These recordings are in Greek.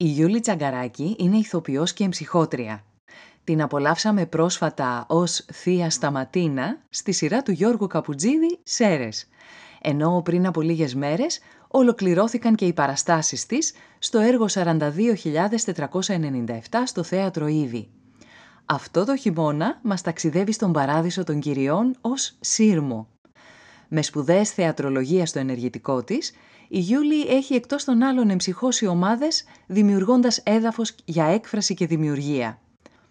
Η Γιούλη Τσαγκαράκη είναι ηθοποιός και εμψυχότρια. Την απολαύσαμε πρόσφατα ως θεία Σταματίνα στη σειρά του Γιώργου Καπουτζίδη «Σέρρες», ενώ πριν από λίγες μέρες ολοκληρώθηκαν και οι παραστάσεις της στο έργο 42.497 στο Θέατρο Ήβη. Αυτό το χειμώνα μας ταξιδεύει στον Παράδεισο των Κυριών ως Σύρμω. Με σπουδές θεατρολογία στο ενεργητικό της, η Γιούλη έχει εκτός των άλλων εμψυχώσει ομάδες, δημιουργώντας έδαφος για έκφραση και δημιουργία.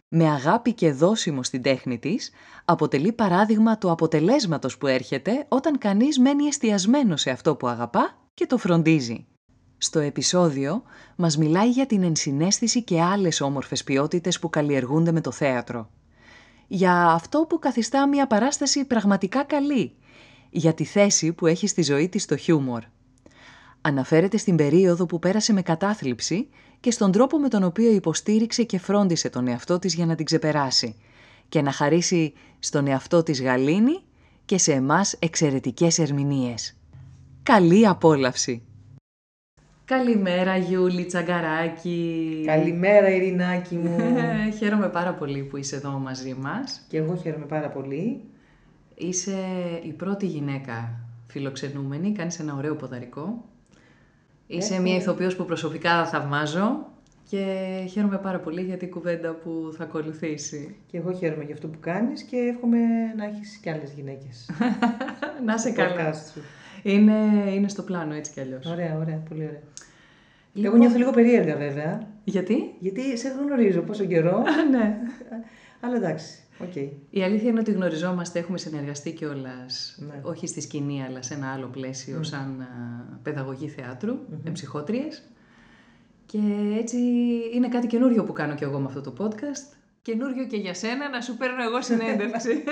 Με αγάπη και δώσιμο στην τέχνη της, αποτελεί παράδειγμα του αποτελέσματος που έρχεται όταν κανείς μένει εστιασμένος σε αυτό που αγαπά και το φροντίζει. Στο επεισόδιο μας μιλάει για την ενσυναίσθηση και άλλες όμορφες ποιότητες που καλλιεργούνται με το θέατρο. Για αυτό που καθιστά μια παράσταση πραγματικά καλή. Για τη θέση που έχει στη ζωή της το χιούμορ. Αναφέρεται στην περίοδο που πέρασε με κατάθλιψη και στον τρόπο με τον οποίο υποστήριξε και φρόντισε τον εαυτό της για να την ξεπεράσει και να χαρίσει στον εαυτό της γαλήνη και σε εμάς εξαιρετικές ερμηνείες. Καλή απόλαυση! Καλημέρα Γιούλη Τσαγκαράκη! Καλημέρα Ειρηνάκη μου! Χαίρομαι πάρα πολύ που είσαι εδώ μαζί μας. Και εγώ χαίρομαι πάρα πολύ. Είσαι η πρώτη γυναίκα φιλοξενούμενη, κάνεις ένα ωραίο ποδαρικό. Είσαι μια ηθοποιός που προσωπικά θαυμάζω και χαίρομαι πάρα πολύ για την κουβέντα που θα ακολουθήσει. Και εγώ χαίρομαι για αυτό που κάνεις και εύχομαι να έχεις κι άλλες γυναίκες. Να είσαι καλά. Είναι στο πλάνο έτσι κι αλλιώς. Ωραία, ωραία, πολύ ωραία. Λοιπόν... Εγώ νιώθω λίγο περίεργα βέβαια. Γιατί? Γιατί σε γνωρίζω πόσο καιρό. Ναι. Αλλά εντάξει. Okay. Η αλήθεια είναι ότι γνωριζόμαστε, έχουμε συνεργαστεί κιόλας, ναι. Όχι στη σκηνή αλλά σε ένα άλλο πλαίσιο, σαν παιδαγωγή θεάτρου, εμψυχότριες. Και έτσι είναι κάτι καινούριο που κάνω κι εγώ με αυτό το podcast. Καινούριο και για σένα, να σου παίρνω εγώ συνέντευξη.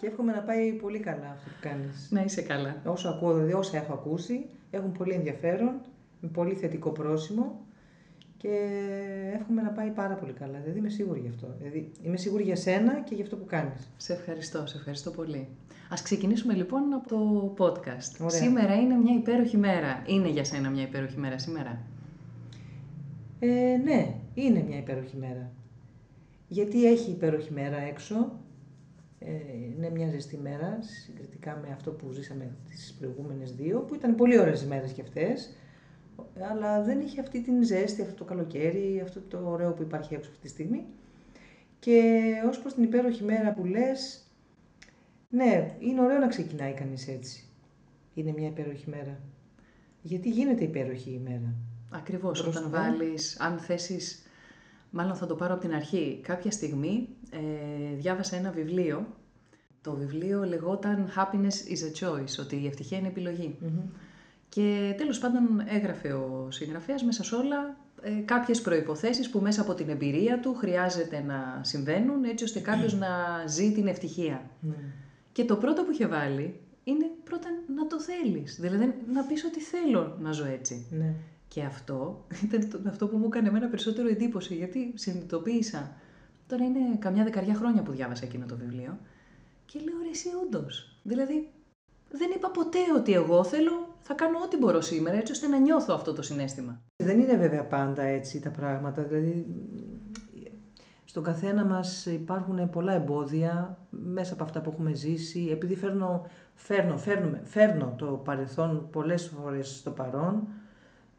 Και εύχομαι να πάει πολύ καλά αυτό που κάνεις. Να είσαι καλά. Όσο ακούω, δηλαδή, όσα έχω ακούσει, έχουν πολύ ενδιαφέρον, με πολύ θετικό πρόσημο. Και εύχομαι να πάει πάρα πολύ καλά. Δηλαδή είμαι σίγουρη γι' αυτό. Δηλαδή είμαι σίγουρη για σένα και για αυτό που κάνεις. Σε ευχαριστώ, σε ευχαριστώ πολύ. Ας ξεκινήσουμε λοιπόν από το podcast. Ωραία. Σήμερα είναι μια υπέροχη μέρα. Είναι για σένα μια υπέροχη μέρα σήμερα? Ναι, είναι μια υπέροχη μέρα. Γιατί έχει υπέροχη μέρα έξω. Είναι μια ζεστή μέρα συγκριτικά με αυτό που ζήσαμε τις προηγούμενες δύο, που ήταν πολύ ωραίες μέρες κι αυτές. Αλλά δεν είχε αυτή την ζέστη, αυτό το καλοκαίρι, αυτό το ωραίο που υπάρχει έξω αυτή τη στιγμή. Και ως προς την υπέροχη μέρα που λες, ναι, είναι ωραίο να ξεκινάει κανείς έτσι. Είναι μια υπέροχη μέρα. Γιατί γίνεται υπέροχη η μέρα. Ακριβώς, όταν βάλεις, αν θέσεις, μάλλον θα το πάρω από την αρχή. Κάποια στιγμή διάβασα ένα βιβλίο. Το βιβλίο λεγόταν «Happiness is a choice», ότι η ευτυχία είναι επιλογή. Και τέλος πάντων έγραφε ο συγγραφέας μέσα σε όλα κάποιες προϋποθέσεις που μέσα από την εμπειρία του χρειάζεται να συμβαίνουν έτσι ώστε κάποιος να ζει την ευτυχία. Και το πρώτο που είχε βάλει είναι πρώτα να το θέλεις, δηλαδή να πεις ότι θέλω να ζω έτσι. Και αυτό ήταν αυτό που μου έκανε εμένα περισσότερο εντύπωση, γιατί συνειδητοποίησα, τώρα είναι καμιά δεκαριά χρόνια που διάβασα εκείνο το βιβλίο και λέω ρε εσύ όντως, δηλαδή δεν είπα ποτέ ότι εγώ θέλω, θα κάνω ό,τι μπορώ σήμερα έτσι ώστε να νιώθω αυτό το συναίσθημα. Δεν είναι βέβαια πάντα έτσι τα πράγματα, δηλαδή στον καθένα μας υπάρχουν πολλά εμπόδια μέσα από αυτά που έχουμε ζήσει, επειδή φέρνω το παρελθόν πολλές φορές στο παρόν,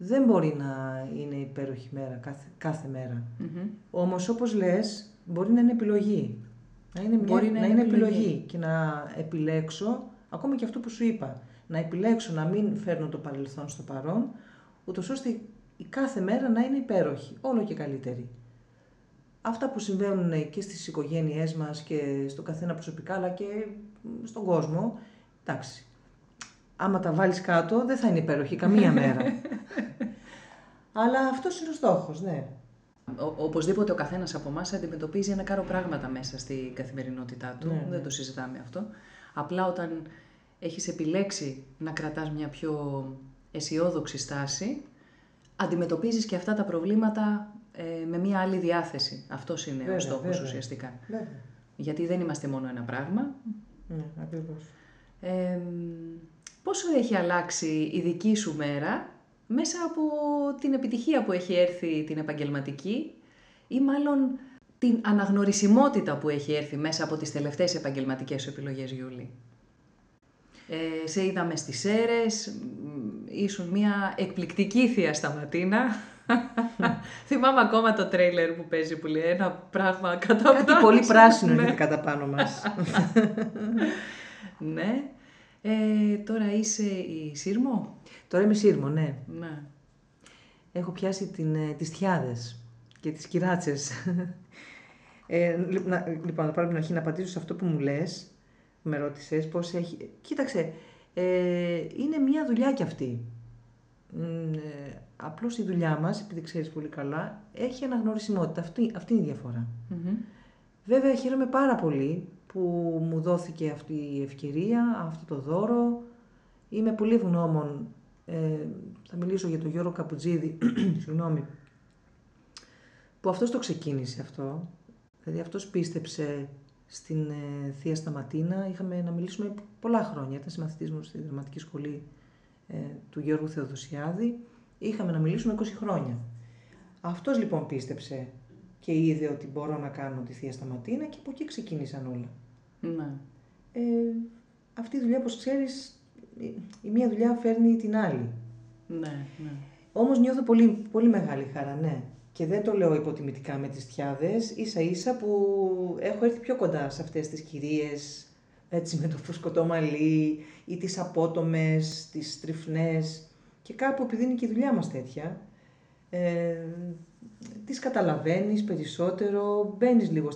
δεν μπορεί να είναι υπέροχη μέρα, κάθε μέρα. Mm-hmm. Όμως, όπως λες, μπορεί να είναι επιλογή. Να είναι επιλογή και να επιλέξω, ακόμα και αυτό που σου είπα, να επιλέξω να μην φέρνω το παρελθόν στο παρόν, ούτως ώστε η κάθε μέρα να είναι υπέροχη, όλο και καλύτερη. Αυτά που συμβαίνουν και στις οικογένειές μας και στον καθένα προσωπικά, αλλά και στον κόσμο, εντάξει. Άμα τα βάλεις κάτω, δεν θα είναι υπέροχη καμία μέρα. Αλλά αυτός είναι ο στόχος, ναι. Οπωσδήποτε ο καθένας από εμάς αντιμετωπίζει ένα κάρο πράγματα μέσα στη καθημερινότητά του. Ναι, δεν το συζητάμε αυτό. Απλά όταν έχεις επιλέξει να κρατάς μια πιο αισιόδοξη στάση, αντιμετωπίζεις και αυτά τα προβλήματα με μια άλλη διάθεση. Αυτός είναι ο στόχος ουσιαστικά. Βέβαια. Γιατί δεν είμαστε μόνο ένα πράγμα. Ναι, ακριβώς. Πόσο έχει αλλάξει η δική σου μέρα μέσα από την επιτυχία που έχει έρθει την επαγγελματική ή μάλλον την αναγνωρισιμότητα που έχει έρθει μέσα από τις τελευταίες επαγγελματικές σου επιλογές, Γιούλη? Σε είδαμε στις Σέρρες, ήσουν μια εκπληκτική θεία Σταματίνα. Θυμάμαι ακόμα το τρέιλερ που παίζει που λέει ένα πράγμα κατά πάνω. Κάτι πολύ πράσινο είναι κατά πάνω μας. Ναι. Τώρα είσαι η Σύρμω. Τώρα είμαι Σύρμω, ναι. Ναι. Έχω πιάσει τις τιάδες και τις κυράτσες. Λοιπόν, πρέπει να απαντήσω σε αυτό που μου λες. Με ρώτησες πώς έχει... Κοίταξε, είναι μια δουλειά κι αυτή. Απλώς η δουλειά μας, επειδή ξέρεις πολύ καλά, έχει αναγνωρισιμότητα. Αυτή είναι η διαφορά. Mm-hmm. Βέβαια, χαίρομαι πάρα πολύ που μου δόθηκε αυτή η ευκαιρία, αυτό το δώρο. Είμαι πολύ ευγνώμων. Θα μιλήσω για τον Γιώργο Καπουτζίδη, συγγνώμη, που αυτός το ξεκίνησε αυτό. Δηλαδή αυτός πίστεψε στην θεία Σταματίνα. Είχαμε να μιλήσουμε πολλά χρόνια. Ήταν συμμαθητής μου στη δραματική σχολή του Γιώργου Θεοδοσιάδη. Είχαμε να μιλήσουμε 20 χρόνια. Αυτός λοιπόν πίστεψε και είδε ότι μπορώ να κάνω τη θεία Σταματίνα και από εκεί ξεκίνησαν όλα. Ναι. Αυτή η δουλειά, όπως ξέρεις, η μία δουλειά φέρνει την άλλη. Ναι, ναι. Όμως νιώθω πολύ, πολύ μεγάλη χαρά, ναι. Και δεν το λέω υποτιμητικά με τις τιάδες, ίσα ίσα που έχω έρθει πιο κοντά σε αυτές τις κυρίες, έτσι με το φουσκωτό μαλλί ή τις απότομες, τις τριφνές και κάπου επειδή είναι και η δουλειά μας τέτοια, τις καταλαβαίνεις περισσότερο, μπαίνεις λίγο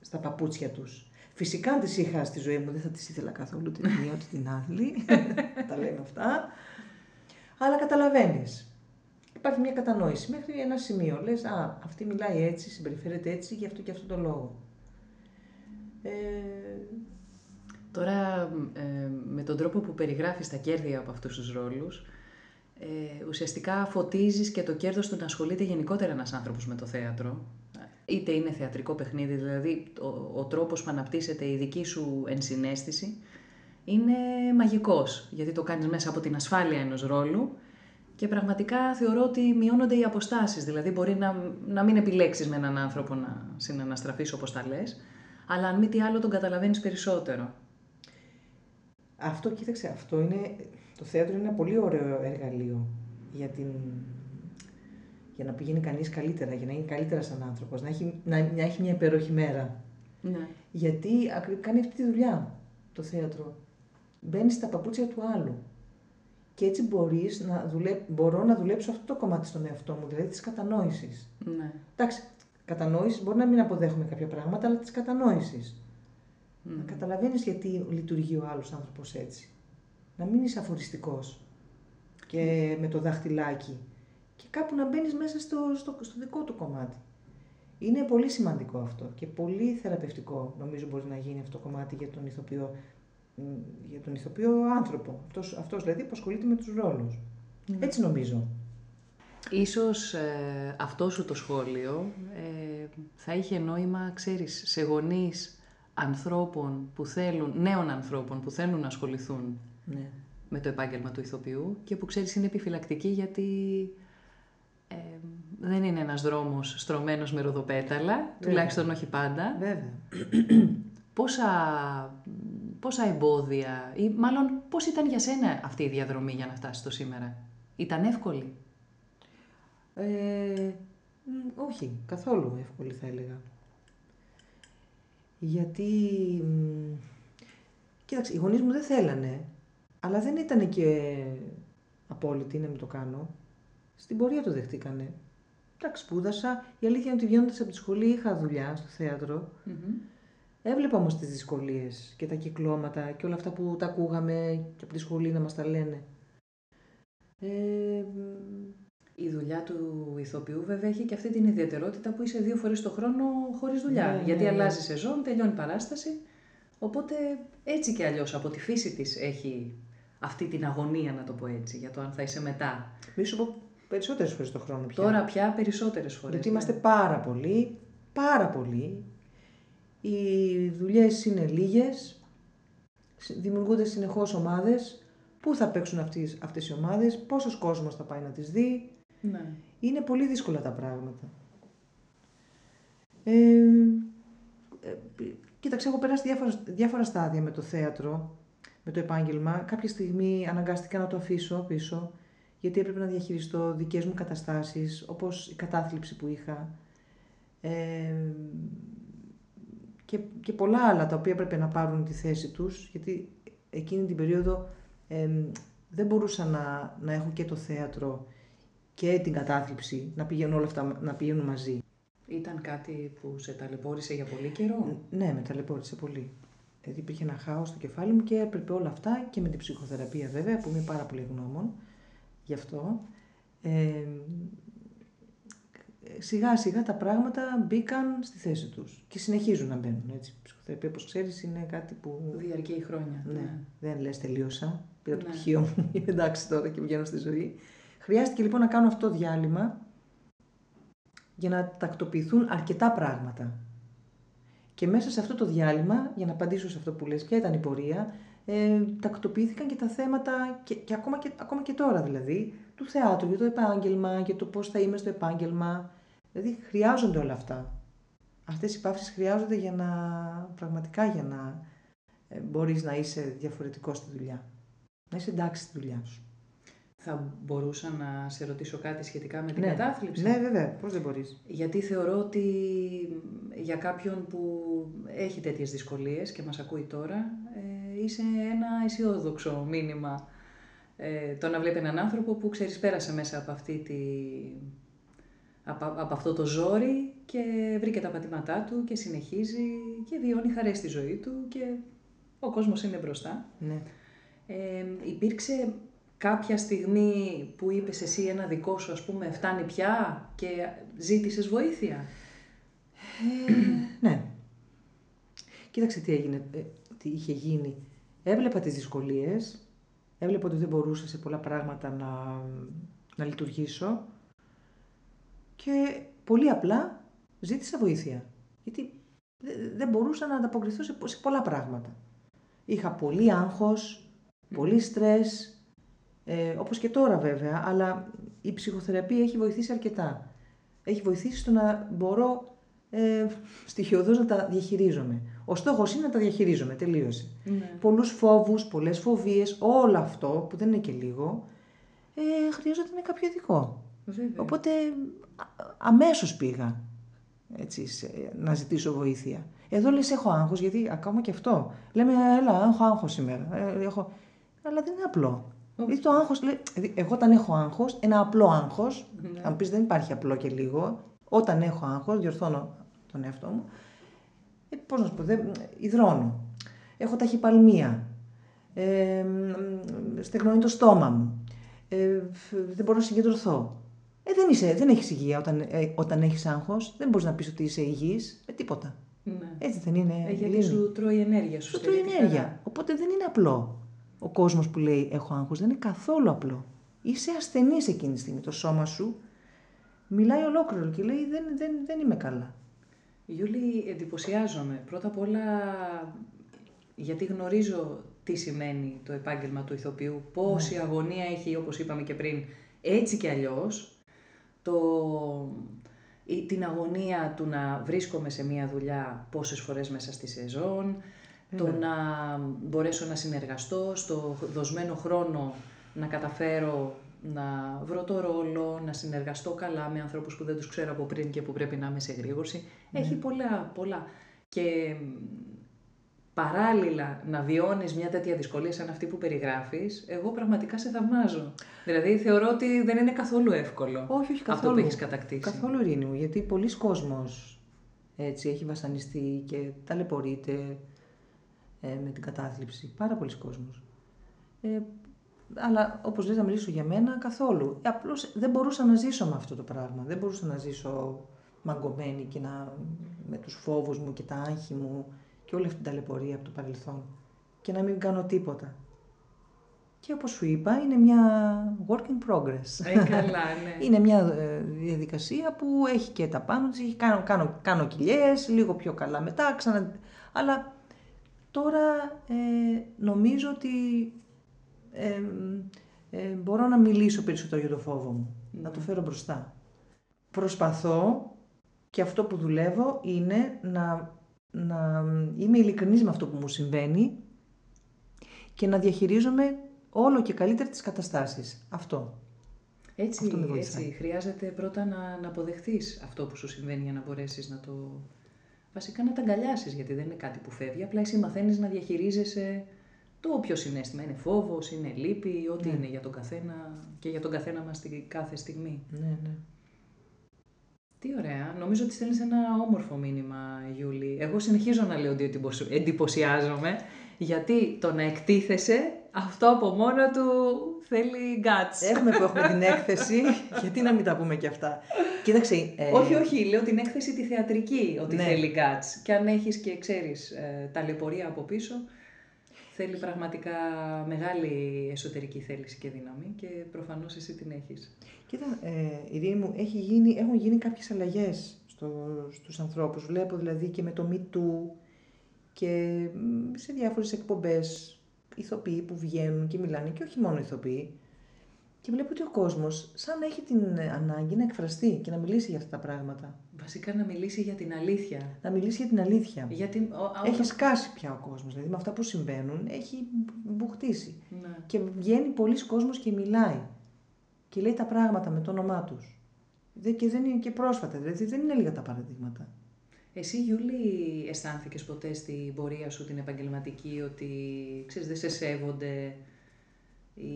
στα παπούτσια τους. Φυσικά αν τις είχα στη ζωή μου δεν θα τις ήθελα καθόλου την μία ούτε την άλλη, τα λέμε αυτά, αλλά καταλαβαίνεις. Υπάρχει μια κατανόηση μέχρι ένα σημείο. Λες, α, αυτή μιλάει έτσι, συμπεριφέρεται έτσι, γι' αυτό και αυτό το λόγο. Τώρα, με τον τρόπο που περιγράφεις τα κέρδη από αυτούς τους ρόλους, ουσιαστικά φωτίζεις και το κέρδος του να ασχολείται γενικότερα ένας άνθρωπος με το θέατρο. Είτε είναι θεατρικό παιχνίδι, δηλαδή ο τρόπος που αναπτύσσεται η δική σου ενσυναίσθηση, είναι μαγικός, γιατί το κάνεις μέσα από την ασφάλεια ενός ρόλου. Και πραγματικά θεωρώ ότι μειώνονται οι αποστάσεις, δηλαδή μπορεί να μην επιλέξεις με έναν άνθρωπο να συναναστραφείς όπως τα λες, αλλά αν μη τι άλλο τον καταλαβαίνεις περισσότερο. Αυτό, κοίταξε, αυτό είναι, το θέατρο είναι ένα πολύ ωραίο εργαλείο για να πηγαίνει κανείς καλύτερα, για να είναι καλύτερα σαν άνθρωπος, να έχει μια υπέροχη μέρα. Ναι. Γιατί κάνει αυτή τη δουλειά το θέατρο, μπαίνει στα παπούτσια του άλλου. Και έτσι μπορώ να δουλέψω αυτό το κομμάτι στον εαυτό μου, δηλαδή της κατανόησης. Ναι. Εντάξει, κατανόησης μπορεί να μην αποδέχομαι κάποια πράγματα, αλλά της κατανόησης. Mm. Να καταλαβαίνεις γιατί λειτουργεί ο άλλος άνθρωπος έτσι. Να μην είσαι αφοριστικός και με το δάχτυλάκι. Και κάπου να μπαίνεις μέσα στο δικό του κομμάτι. Είναι πολύ σημαντικό αυτό και πολύ θεραπευτικό, νομίζω μπορεί να γίνει αυτό το κομμάτι για τον ηθοποιό άνθρωπο, αυτός δηλαδή που ασχολείται με τους ρόλους. Mm. Έτσι νομίζω. Ίσως αυτό σου το σχόλιο θα είχε νόημα, ξέρεις, σε γονείς ανθρώπων που θέλουν, νέων ανθρώπων που θέλουν να ασχοληθούν με το επάγγελμα του ηθοποιού και που ξέρεις είναι επιφυλακτικοί γιατί δεν είναι ένας δρόμος στρωμένος με ροδοπέταλα, βέβαια, τουλάχιστον όχι πάντα. Βέβαια. Πόσα εμπόδια ή μάλλον πώς ήταν για σένα αυτή η διαδρομή για να φτάσεις στο σήμερα? Ήταν εύκολη? Όχι, καθόλου εύκολη θα έλεγα. Γιατί, κοίταξε, οι γονείς μου δεν θέλανε, αλλά δεν ήταν και απόλυτοι να μην το κάνω. Στην πορεία το δεχτήκανε. Εντάξει, σπούδασα. Η αλήθεια είναι ότι βγαίνοντας από τη σχολή είχα δουλειά στο θέατρο. Mm-hmm. Έβλεπα όμως τις δυσκολίες και τα κυκλώματα και όλα αυτά που τα ακούγαμε και από τη σχολή να μας τα λένε. Η δουλειά του ηθοποιού βέβαια έχει και αυτή την ιδιαιτερότητα που είσαι 2 φορές το χρόνο χωρίς δουλειά. Ναι, γιατί αλλάζει σεζόν, τελειώνει η παράσταση. Οπότε έτσι και αλλιώς από τη φύση της έχει αυτή την αγωνία, να το πω έτσι, για το αν θα είσαι μετά. Μη σου πω περισσότερες φορές το χρόνο πια. Τώρα πια περισσότερες φορές. Γιατί είμαστε πάρα πολλοί, πάρα πολλοί. Οι δουλειές είναι λίγες, δημιουργούνται συνεχώς ομάδες. Πού θα παίξουν αυτές οι ομάδες, πόσος κόσμος θα πάει να τις δει. Ναι. Είναι πολύ δύσκολα τα πράγματα. Κοίταξε, έχω περάσει διάφορα στάδια με το θέατρο, με το επάγγελμα. Κάποια στιγμή αναγκάστηκα να το αφήσω πίσω, γιατί έπρεπε να διαχειριστώ δικές μου καταστάσεις, όπως η κατάθλιψη που είχα. Και πολλά άλλα τα οποία έπρεπε να πάρουν τη θέση τους, γιατί εκείνη την περίοδο δεν μπορούσα να έχω και το θέατρο και την κατάθλιψη, να πηγαίνουν όλα αυτά να πηγαίνουν μαζί. Ήταν κάτι που σε ταλαιπώρησε για πολύ καιρό? Ναι, με ταλαιπώρησε πολύ. Δηλαδή υπήρχε ένα χάος στο κεφάλι μου και έπρεπε όλα αυτά και με την ψυχοθεραπεία βέβαια, που είμαι πάρα πολύ γνώμων γι' αυτό. Σιγά σιγά τα πράγματα μπήκαν στη θέση τους και συνεχίζουν να μπαίνουν. Έτσι. Η ψυχοθεραπεία, όπως ξέρεις, είναι κάτι που διαρκεί χρόνια. Ναι. Ναι. Δεν λες τελείωσα, πήρα το πτυχίο μου, είμαι εντάξει τώρα και βγαίνω στη ζωή. Χρειάστηκε λοιπόν να κάνω αυτό διάλειμμα για να τακτοποιηθούν αρκετά πράγματα. Και μέσα σε αυτό το διάλειμμα, για να απαντήσω σε αυτό που λες, ποια ήταν η πορεία, τακτοποιήθηκαν και τα θέματα και ακόμα και τώρα δηλαδή, του θεάτρου, για το επάγγελμα, για το πώς θα είμαι στο επάγγελμα. Δηλαδή χρειάζονται όλα αυτά. Αυτές οι παύσεις χρειάζονται για να μπορείς να είσαι διαφορετικός στη δουλειά. Να είσαι εντάξει στη δουλειά σου. Θα μπορούσα να σε ρωτήσω κάτι σχετικά με την κατάθλιψη? Ναι, βέβαια. Πώς δεν μπορείς? Γιατί θεωρώ ότι για κάποιον που έχει τέτοιες δυσκολίες και μας ακούει τώρα, είσαι ένα αισιόδοξο μήνυμα. Το να βλέπει έναν άνθρωπο που, ξέρεις, πέρασε μέσα από από αυτό το ζόρι και βρήκε τα πατήματά του και συνεχίζει και βιώνει χαρές στη ζωή του και ο κόσμος είναι μπροστά. Ναι. Υπήρξε κάποια στιγμή που είπες εσύ ένα δικό σου, ας πούμε, φτάνει πια και ζήτησες βοήθεια? Ναι. Κοίταξε τι είχε γίνει. Έβλεπα τις δυσκολίες. Έβλεπα ότι δεν μπορούσα σε πολλά πράγματα να λειτουργήσω και πολύ απλά ζήτησα βοήθεια, γιατί δεν μπορούσα να ανταποκριθώ σε πολλά πράγματα. Είχα πολύ άγχος, πολύ στρες, όπως και τώρα βέβαια, αλλά η ψυχοθεραπεία έχει βοηθήσει αρκετά. Έχει βοηθήσει στο να μπορώ στοιχειωδώς να τα διαχειρίζομαι. Ο στόχος είναι να τα διαχειρίζομαι, τελείωσε. Ναι. Πολλούς φόβους, πολλές φοβίες, όλο αυτό που δεν είναι και λίγο, χρειάζεται με κάποιο ειδικό. Βέβαια. Οπότε αμέσως πήγα έτσι, να ζητήσω βοήθεια. Εδώ λες έχω άγχος, γιατί ακόμα και αυτό. Λέμε έλα έχω άγχος σήμερα, αλλά δεν είναι απλό. Δηλαδή το άγχος, εγώ όταν έχω άγχος, ένα απλό άγχος, ναι. Αν πεις δεν υπάρχει απλό και λίγο, όταν έχω άγχος, διορθώνω τον εαυτό μου, πώς να σου πω, υδρώνω, έχω ταχυπαλμία, στεγνώνει το στόμα μου, δεν μπορώ να συγκεντρωθώ. Δεν έχεις υγεία όταν έχεις άγχος, δεν μπορείς να πεις ότι είσαι υγιής με τίποτα. Ναι. Έτσι δεν είναι? Γιατί σου τρώει ενέργεια. Σου τρώει ενέργεια, οπότε δεν είναι απλό. Ο κόσμος που λέει έχω άγχος δεν είναι καθόλου απλό. Είσαι ασθενής εκείνη τη στιγμή, το σώμα σου μιλάει ολόκληρο και λέει δεν είμαι καλά. Γιούλη, εντυπωσιάζομαι πρώτα απ' όλα γιατί γνωρίζω τι σημαίνει το επάγγελμα του ηθοποιού, πόση αγωνία έχει, όπως είπαμε και πριν, έτσι και αλλιώς, την αγωνία του να βρίσκομαι σε μία δουλειά πόσες φορές μέσα στη σεζόν, το να μπορέσω να συνεργαστώ, στο δοσμένο χρόνο να καταφέρω να βρω το ρόλο, να συνεργαστώ καλά με ανθρώπους που δεν τους ξέρω από πριν και που πρέπει να είμαι σε γρήγορση. Mm. Έχει πολλά. Και παράλληλα να βιώνεις μια τέτοια δυσκολία σαν αυτή που περιγράφεις, εγώ πραγματικά σε θαυμάζω. Δηλαδή θεωρώ ότι δεν είναι καθόλου εύκολο. Όχι, καθόλου. Αυτό που έχεις κατακτήσει. Καθόλου, Ειρήνη μου, γιατί πολλοί κόσμος έτσι έχει βασανιστεί και ταλαιπωρείται με την κατάθλιψη. Πάρα πολλοί κόσμος. Αλλά όπως λες, να μιλήσω για μένα, καθόλου. Απλώς δεν μπορούσα να ζήσω με αυτό το πράγμα. Δεν μπορούσα να ζήσω μαγκωμένη και με τους φόβους μου και τα άγχη μου και όλη αυτή την ταλαιπωρία από το παρελθόν και να μην κάνω τίποτα. Και όπως σου είπα, είναι μια work in progress. Καλά, ναι. Είναι μια διαδικασία που έχει και τα πάνω της, κάνω κοιλιές, λίγο πιο καλά μετά, αλλά τώρα νομίζω ότι μπορώ να μιλήσω περισσότερο για το φόβο μου, να το φέρω μπροστά. Προσπαθώ και αυτό που δουλεύω είναι να είμαι ειλικρινής με αυτό που μου συμβαίνει και να διαχειρίζομαι όλο και καλύτερα τις καταστάσεις. Αυτό. Έτσι, χρειάζεται πρώτα να αποδεχθείς αυτό που σου συμβαίνει για να μπορέσεις να το... Βασικά να τα αγκαλιάσεις, γιατί δεν είναι κάτι που φεύγει, απλά εσύ μαθαίνεις να διαχειρίζεσαι το όποιο συναίσθημα. Είναι φόβος, είναι λύπη, ό,τι είναι για τον καθένα και για τον καθένα μας την κάθε στιγμή. Ναι. Τι ωραία. Νομίζω ότι στέλνεις ένα όμορφο μήνυμα, Γιούλη. Εγώ συνεχίζω να λέω ότι εντυπωσιάζομαι, γιατί το να εκτίθεσαι, αυτό από μόνο του θέλει guts. Έχουμε την έκθεση, γιατί να μην τα πούμε και αυτά. Κοίταξε. Όχι, λέω την έκθεση τη θεατρική, ότι θέλει guts. Και αν έχεις και ξέρεις ταλαιπωρία από πίσω, θέλει πραγματικά μεγάλη εσωτερική θέληση και δύναμη και προφανώς εσύ την έχεις. Κοίτα, Ειρήνη μου, έχουν γίνει κάποιες αλλαγές στους ανθρώπους. Βλέπω δηλαδή και με το Me Too και σε διάφορες εκπομπές ηθοποιοί που βγαίνουν και μιλάνε, και όχι μόνο ηθοποιοί. Και βλέπω ότι ο κόσμος σαν έχει την ανάγκη να εκφραστεί και να μιλήσει για αυτά τα πράγματα. Βασικά να μιλήσει για την αλήθεια. Γιατί έχει σκάσει πια ο κόσμος, δηλαδή με αυτά που συμβαίνουν έχει μπουχτίσει. Ναι. Και βγαίνει πολλοί κόσμος και μιλάει και λέει τα πράγματα με το όνομά τους. Και δεν είναι και πρόσφατα, δηλαδή δεν είναι λίγα τα παραδείγματα. Εσύ, Γιούλη, αισθάνθηκες ποτέ στην πορεία σου την επαγγελματική ότι ξέρεις, δεν σε σέβονται ή...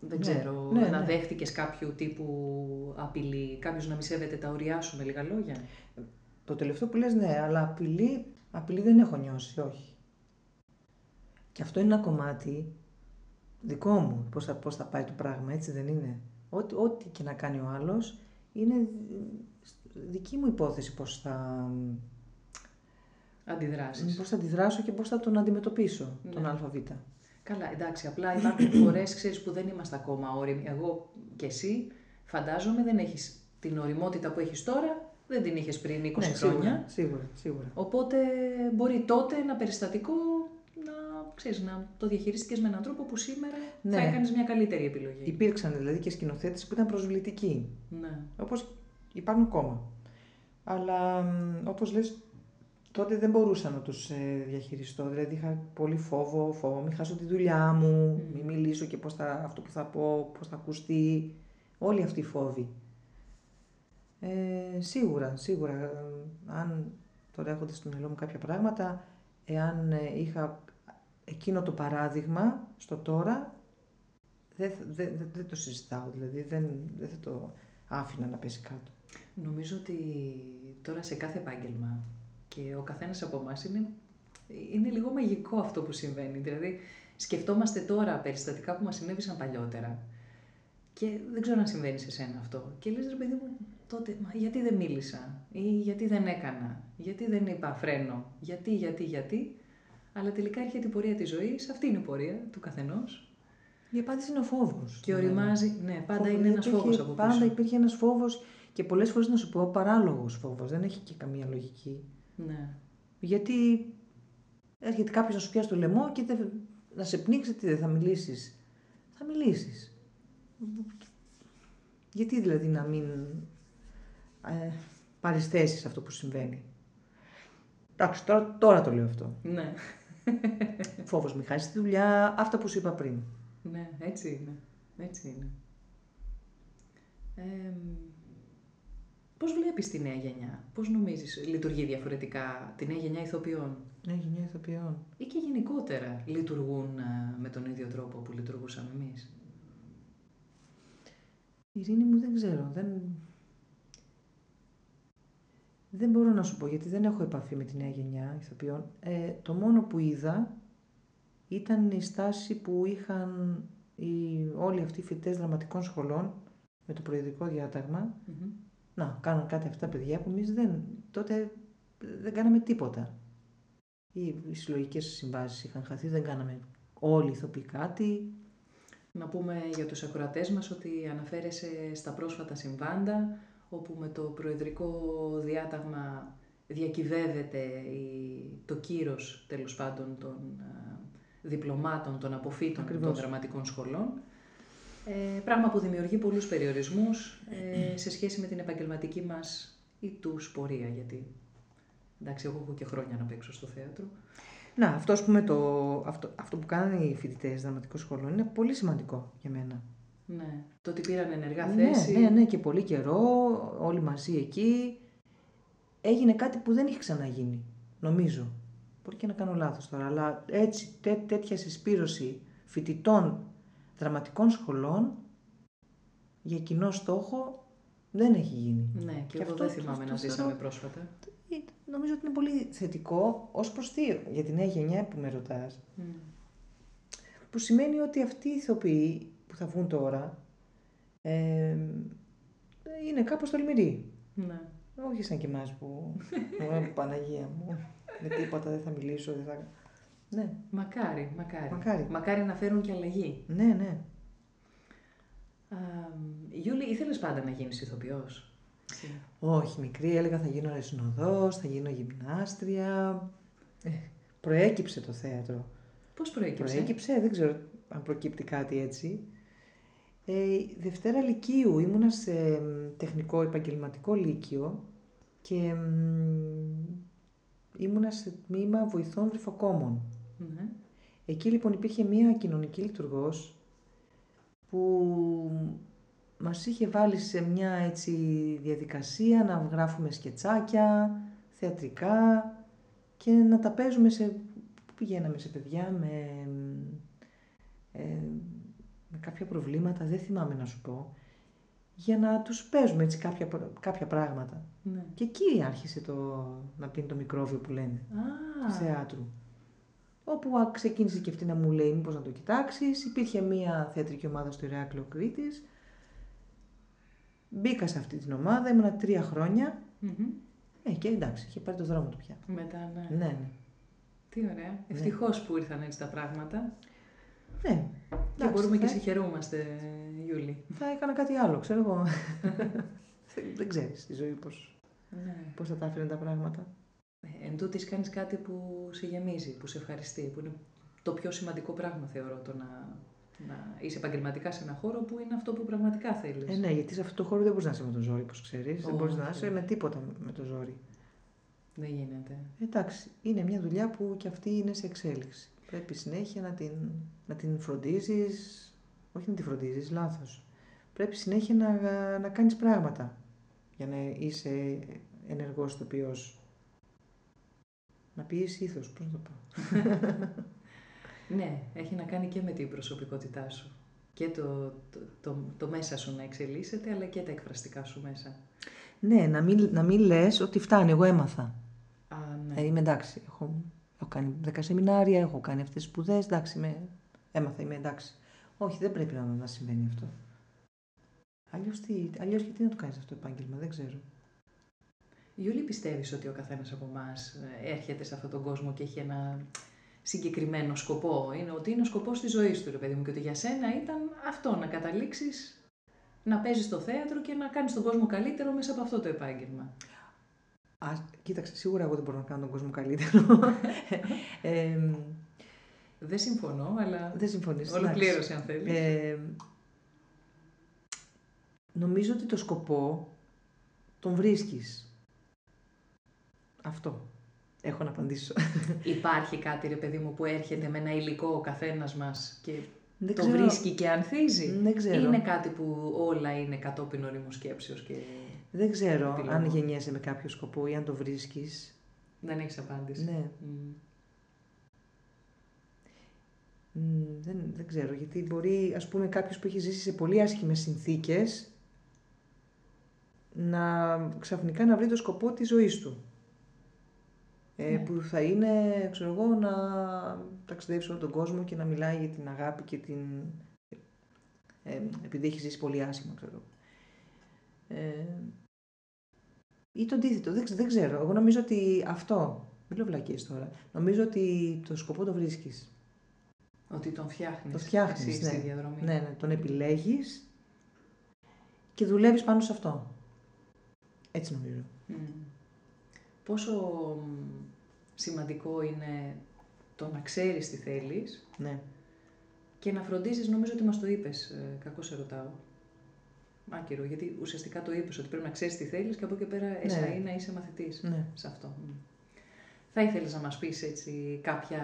Δεν ξέρω, να δέχτηκες κάποιο τύπου απειλή, κάποιος να μη σέβεται τα ωριά σου, με λίγα λόγια. Το τελευταίο που λες, ναι, αλλά απειλή δεν έχω νιώσει, όχι. Και αυτό είναι ένα κομμάτι δικό μου, πώς θα πάει το πράγμα, έτσι δεν είναι. Ό,τι και να κάνει ο άλλος, είναι δική μου υπόθεση πώς θα αντιδράσω και πώς θα τον αντιμετωπίσω, τον ΑΒ. Καλά, εντάξει, απλά υπάρχουν φορές, ξέρεις, που δεν είμαστε ακόμα όριμοι. Εγώ και εσύ, φαντάζομαι, δεν έχεις την οριμότητα που έχεις τώρα, δεν την είχες πριν 20 χρόνια. Σίγουρα. Οπότε μπορεί τότε ένα περιστατικό να το διαχειρίστηκες με έναν τρόπο που σήμερα θα έκανες μια καλύτερη επιλογή. Υπήρξαν δηλαδή και σκηνοθέτες που ήταν προσβλητικοί. Ναι. Όπως υπάρχουν ακόμα. Αλλά όπως λες, τότε δεν μπορούσα να τους διαχειριστώ, δηλαδή είχα πολύ φόβο, μην χάσω τη δουλειά μου, μην μιλήσω και αυτό που θα πω, πώς θα ακουστεί, όλοι αυτοί οι φόβοι. Σίγουρα, αν τώρα έχονται στο μυαλό μου κάποια πράγματα, εάν είχα εκείνο το παράδειγμα στο τώρα, δεν το συζητάω, δηλαδή δεν θα το άφηνα να πέσει κάτω. Νομίζω ότι τώρα σε κάθε επάγγελμα, και ο καθένας από εμάς είναι λίγο μαγικό αυτό που συμβαίνει. Δηλαδή, σκεφτόμαστε τώρα περιστατικά που μας συνέβησαν παλιότερα και δεν ξέρω αν συμβαίνει σε σένα αυτό. Και λες, ρε παιδί μου, τότε, γιατί δεν μίλησα ή γιατί δεν έκανα, γιατί δεν είπα φρένο, γιατί. Αλλά τελικά έρχεται η πορεία της ζωής, αυτή είναι η πορεία του καθενός. Η απάντηση είναι ο φόβος. Και οριμάζει, πάντα είναι ένας φόβος από πίσω. Πάντα υπήρχε ένας φόβος και πολλές φορές, να σου πω, παράλογος φόβος, δεν έχει και καμία λογική. Ναι. Γιατί έρχεται κάποιος να σου πιάσει το λαιμό και να σε πνίξει, τι δεν θα μιλήσεις. Θα μιλήσεις. Γιατί δηλαδή να μην παρισθέσεις αυτό που συμβαίνει. Εντάξει, τώρα το λέω αυτό. Ναι. Φόβος μη χάσεις τη δουλειά, αυτά που σου είπα πριν. Ναι, έτσι είναι. Έτσι είναι. Πώς βλέπεις τη νέα γενιά, πώς νομίζεις, λειτουργεί διαφορετικά τη νέα γενιά ηθοποιών? Νέα γενιά ηθοποιών. Ή και γενικότερα λειτουργούν με τον ίδιο τρόπο που λειτουργούσαμε εμείς? Ειρήνη μου, δεν ξέρω, δεν μπορώ να σου πω, γιατί δεν έχω επαφή με τη νέα γενιά ηθοποιών. Το μόνο που είδα ήταν η στάση που είχαν όλοι αυτοί οι φοιτητές δραματικών σχολών με το προεδρικό διάταγμα. Mm-hmm. Να, κάναν κάτι αυτά τα παιδιά που εμείς τότε δεν κάναμε τίποτα. Οι συλλογικές συμβάσεις είχαν χαθεί, δεν κάναμε όλοι οι ηθοποιοί κάτι. Να πούμε για τους ακροατές μας ότι αναφέρεσαι στα πρόσφατα συμβάντα, όπου με το προεδρικό διάταγμα διακυβεύεται το κύρος, τέλος πάντων, των διπλωμάτων, των αποφύτων των δραματικών σχολών. Πράγμα που δημιουργεί πολλούς περιορισμούς σε σχέση με την επαγγελματική μας ή τους πορεία, γιατί εντάξει, εγώ έχω και χρόνια να παίξω στο θέατρο. Να, αυτό που κάνανε οι φοιτητές δραματικών σχολών είναι πολύ σημαντικό για μένα. Ναι, το ότι πήραν ενεργά θέση. Ναι, και πολύ καιρό, όλοι μαζί εκεί. Έγινε κάτι που δεν είχε ξαναγίνει, νομίζω. Μπορεί και να κάνω λάθος τώρα, αλλά έτσι τέτοια συσπήρωση φοιτητών δραματικών σχολών για κοινό στόχο δεν έχει γίνει. Ναι, και εγώ δεν θυμάμαι να ζήσαμε πρόσφατα. Νομίζω ότι είναι πολύ θετικό ως προς για τη νέα γενιά που με ρωτάς. Mm. Που σημαίνει ότι αυτοί οι ηθοποιοί που θα βγουν τώρα είναι κάπως τολμηροί. Ναι. Όχι σαν και εμάς που Παναγία μου, με τίποτα δεν θα μιλήσω, δεν θα... Ναι. Μακάρι να φέρουν και αλλαγή. Ναι, ναι. Γιούλη, ήθελες πάντα να γίνεις ηθοποιός? Όχι, μικρή έλεγα θα γίνω ρεσινοδός, θα γίνω γυμνάστρια. Προέκυψε το θέατρο. Πώς προέκυψε? Δεν ξέρω αν προκύπτει κάτι έτσι. Δευτέρα Λυκείου ήμουνα σε τεχνικό επαγγελματικό λύκειο και ήμουνα σε τμήμα βοηθών βρυφοκόμων. Mm-hmm. Εκεί λοιπόν υπήρχε μία κοινωνική λειτουργός που μας είχε βάλει σε μια έτσι διαδικασία να γράφουμε σκετσάκια, θεατρικά και να τα παίζουμε πηγαίναμε σε παιδιά με κάποια προβλήματα, δεν θυμάμαι να σου πω, για να τους παίζουμε έτσι κάποια πράγματα. Ναι. Και εκεί άρχισε να πίνει το μικρόβιο που λένε, του θεάτρου. Όπου ξεκίνησε και αυτή να μου λέει μήπως να το κοιτάξεις. Υπήρχε μια θεατρική ομάδα στο Ηράκλειο Κρήτης. Μπήκα σε αυτή την ομάδα, ήμουνα 3 χρόνια. Mm-hmm. Και εντάξει, είχε πάρει το δρόμο του πια. Μετά, ναι. Ναι. Τι ωραία. Ευτυχώς που ήρθαν έτσι τα πράγματα. Ναι. Και εντάξει, μπορούμε και συγχαιρούμαστε, Γιούλη. Θα έκανα κάτι άλλο, ξέρω εγώ. Δεν ξέρεις τη ζωή πώς θα τα έφεραν τα πράγματα. Εν τούτης κάνεις κάτι που σε γεμίζει, που σε ευχαριστεί, που είναι το πιο σημαντικό πράγμα, θεωρώ, το να είσαι επαγγελματικά σε έναν χώρο που είναι αυτό που πραγματικά θέλεις. Ναι, γιατί σε αυτό το χώρο δεν μπορείς να είσαι με το ζόρι, όπως ξέρεις. Δεν μπορείς να είσαι με τίποτα με το ζόρι. Δεν γίνεται. Εντάξει, είναι μια δουλειά που κι αυτή είναι σε εξέλιξη. Πρέπει συνέχεια να την φροντίζεις, όχι να την φροντίζεις, λάθος. Πρέπει συνέχεια να κάνεις πράγματα για να είσαι ενεργός ηθοποιός. Να πιείς ήθος, πώς να το πω. Ναι, έχει να κάνει και με την προσωπικότητά σου. Και το μέσα σου να εξελίσσεται, αλλά και τα εκφραστικά σου μέσα. Ναι, να μην λες ότι φτάνει, εγώ έμαθα. Ναι. Είμαι εντάξει, έχω κάνει 10 σεμινάρια, έχω κάνει αυτές τις σπουδές, εντάξει, έμαθα, είμαι εντάξει. Όχι, δεν πρέπει να συμβαίνει αυτό. Αλλιώς γιατί να το κάνεις αυτό το επάγγελμα, δεν ξέρω. Γιούλη, πιστεύεις ότι ο καθένας από εμάς έρχεται σε αυτόν τον κόσμο και έχει ένα συγκεκριμένο σκοπό? Είναι ότι είναι ο σκοπός της ζωής του, ρε παιδί μου, και ότι για σένα ήταν αυτό, να καταλήξεις να παίζεις στο θέατρο και να κάνεις τον κόσμο καλύτερο μέσα από αυτό το επάγγελμα. Κοίταξε, σίγουρα εγώ δεν μπορώ να κάνω τον κόσμο καλύτερο. Δεν συμφωνώ, αλλά δεν συμφωνείς, ολοκλήρωση αν θέλεις. Νομίζω ότι το σκοπό τον βρίσκεις. Αυτό έχω να απαντήσω. Υπάρχει κάτι, ρε παιδί μου, που έρχεται με ένα υλικό ο καθένας μας και Το βρίσκει και ανθίζει. Δεν ξέρω. Είναι κάτι που όλα είναι κατόπιν ορίμου σκέψεως και... Δεν ξέρω επιλογών. Αν γεννιέσαι με κάποιο σκοπό ή αν το βρίσκεις. Δεν έχεις απάντηση. Ναι. Δεν ξέρω, γιατί μπορεί, ας πούμε, κάποιος που έχει ζήσει σε πολύ άσχημες συνθήκες να ξαφνικά να βρει το σκοπό της ζωής του. Ναι. Που θα είναι, ξέρω εγώ, να ταξιδέψει όλο τον κόσμο και να μιλάει για την αγάπη και την... επειδή έχει ζήσει πολύ άσχημα, ξέρω. Ή το αντίθετο, δεν ξέρω. Εγώ νομίζω ότι αυτό, μην λέω βλακίες τώρα, νομίζω ότι το σκοπό το βρίσκεις. Ότι τον φτιάχνεις. Το φτιάχνεις, ναι. Στη διαδρομή. Ναι, ναι, τον επιλέγεις και δουλεύεις πάνω σε αυτό. Έτσι νομίζω. Πόσο σημαντικό είναι το να ξέρεις τι θέλεις, ναι, και να φροντίζεις, νομίζω ότι μας το είπες, κακώς σε ρωτάω. Άκυρο, γιατί ουσιαστικά το είπες ότι πρέπει να ξέρεις τι θέλεις και από εκεί πέρα εσύ, ναι, να είσαι μαθητής, ναι, σε αυτό. Θα ήθελες να μας πεις έτσι κάποια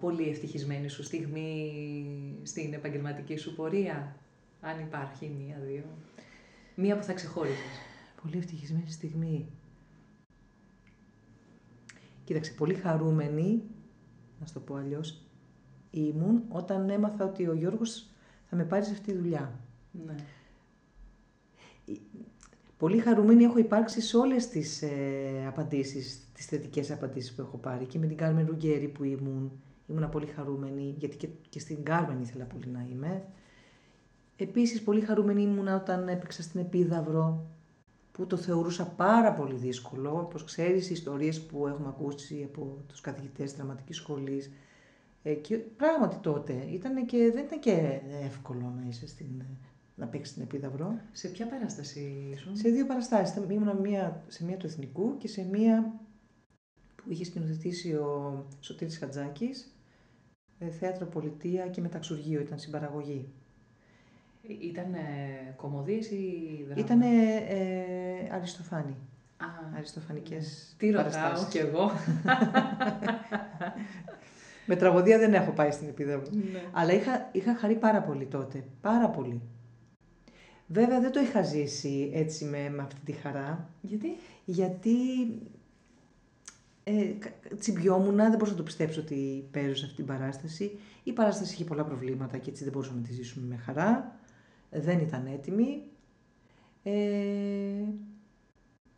πολύ ευτυχισμένη σου στιγμή στην επαγγελματική σου πορεία, αν υπάρχει μία-δύο, μία που θα ξεχώριζες. Πολύ ευτυχισμένη στιγμή. Κοίταξε, πολύ χαρούμενη, να σου το πω αλλιώς, ήμουν όταν έμαθα ότι ο Γιώργος θα με πάρει σε αυτή τη δουλειά. Ναι. Πολύ χαρούμενη έχω υπάρξει σε όλες τις απαντήσεις, τις θετικές απαντήσεις που έχω πάρει. Και με την Κάρμεν Ρουγκέρη που ήμουν πολύ χαρούμενη, γιατί και στην Κάρμεν ήθελα πολύ να είμαι. Επίσης, πολύ χαρούμενη ήμουν όταν έπαιξα στην Επίδαυρο, που το θεωρούσα πάρα πολύ δύσκολο. Όπως ξέρεις, οι ιστορίες που έχουμε ακούσει από τους καθηγητές της δραματικής σχολής. Και πράγματι τότε δεν ήταν και εύκολο να είσαι να παίξει την Επίδαυρο. Σε ποια παράσταση ήσουν? Σε δύο παραστάσεις. Ήμουν σε μία του Εθνικού και σε μία που είχε σκηνοθετήσει ο Σωτήρης Χατζάκης, Θέατρο-Πολιτεία και Μεταξουργείο, ήταν συμπαραγωγή. Ήταν κομμωδίες ή δράμα? Ήταν Αριστοφάνη. Αριστοφανικές παραστάσεις. Τι ρωτάω κι εγώ. Με τραγωδία δεν έχω πάει στην Επίδαυρο. Ναι. Αλλά είχα χαρεί πάρα πολύ τότε. Πάρα πολύ. Βέβαια δεν το είχα ζήσει έτσι με αυτή τη χαρά. Γιατί? Γιατί τσιμπιόμουνα, δεν μπορούσα να το πιστέψω ότι παίζωσα αυτή την παράσταση. Η παράσταση είχε πολλά προβλήματα και έτσι δεν μπορούσαμε να τη ζήσουμε με χαρά. Δεν ήταν έτοιμη.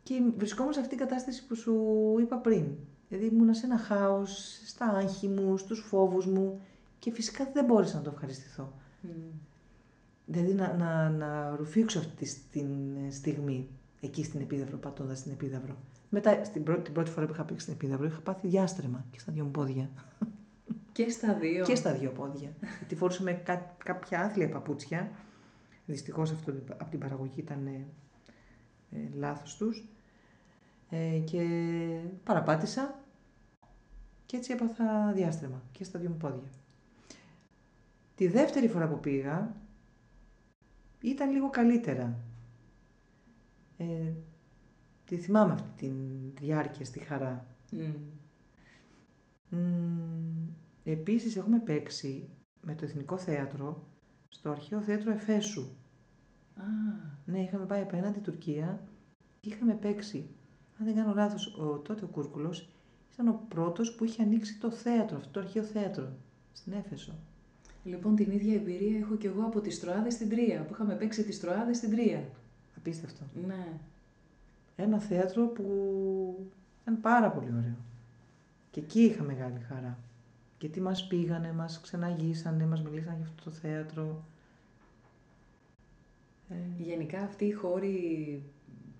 Και βρισκόμουν σε αυτή την κατάσταση που σου είπα πριν. Δηλαδή ήμουνα σε ένα χάος, στα άγχη μου, στους φόβους μου και φυσικά δεν μπόρεσα να το ευχαριστηθώ. Δηλαδή να ρουφήξω αυτή τη στιγμή, εκεί στην Επίδαυρο, πατώντας στην Επίδαυρο. Μετά, την πρώτη φορά που είχα παίξει στην Επίδαυρο, είχα πάθει διάστρεμα και στα δύο μου πόδια. Και στα δύο. Και στα δύο πόδια. Γιατί φορούσα με κάποια άθλια παπούτσια. Δυστυχώς αυτό από την παραγωγή ήταν λάθος τους. Και παραπάτησα και έτσι έπαθα διάστρεμα και στα δύο μου πόδια. Τη δεύτερη φορά που πήγα, ήταν λίγο καλύτερα. Τη θυμάμαι αυτή τη διάρκεια, στη χαρά. Επίσης έχουμε παίξει με το Εθνικό Θέατρο στο Αρχαίο Θέατρο Εφέσου. Ναι, είχαμε πάει απέναντι Τουρκία και είχαμε παίξει. Αν δεν κάνω λάθος, τότε ο Κούρκουλος ήταν ο πρώτος που είχε ανοίξει το θέατρο, αυτό το Αρχαίο Θέατρο, στην Έφεσο. Λοιπόν, την ίδια εμπειρία έχω και εγώ από τις Τροάδες στην Τρία, που είχαμε παίξει τις Τροάδες στην Τρία. Απίστευτο. Ναι. Ένα θέατρο που ήταν πάρα πολύ ωραίο. Και εκεί είχα μεγάλη χαρά. Γιατί μας πήγανε, μας ξεναγήσανε, μας μιλήσανε για αυτό το θέατρο. Γενικά αυτοί οι χώροι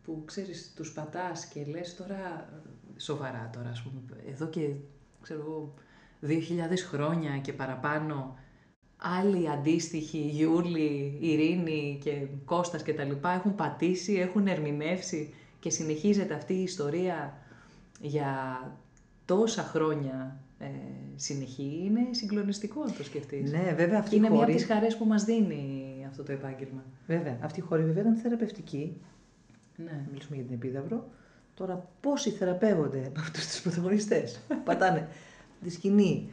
που ξέρεις, τους πατάς και λες τώρα, σοβαρά τώρα, ας πούμε, εδώ και ξέρω εγώ 2.000 χρόνια και παραπάνω, άλλοι αντίστοιχοι, Γιούλη, Ειρήνη και Κώστας και τα λοιπά, έχουν πατήσει, έχουν ερμηνεύσει και συνεχίζεται αυτή η ιστορία για τόσα χρόνια συνεχή. Είναι συγκλονιστικό να το σκεφτείς. Ναι, βέβαια αυτή είναι μια από τις χαρές που μας δίνει αυτό το επάγγελμα. Βέβαια, αυτή η χώρη βέβαια ήταν θεραπευτική. Ναι. Μιλήσουμε για την Επίδαυρο. Τώρα πόσοι θεραπεύονται από αυτούς τους πρωταγωνιστές. Πατάνε τη σκηνή.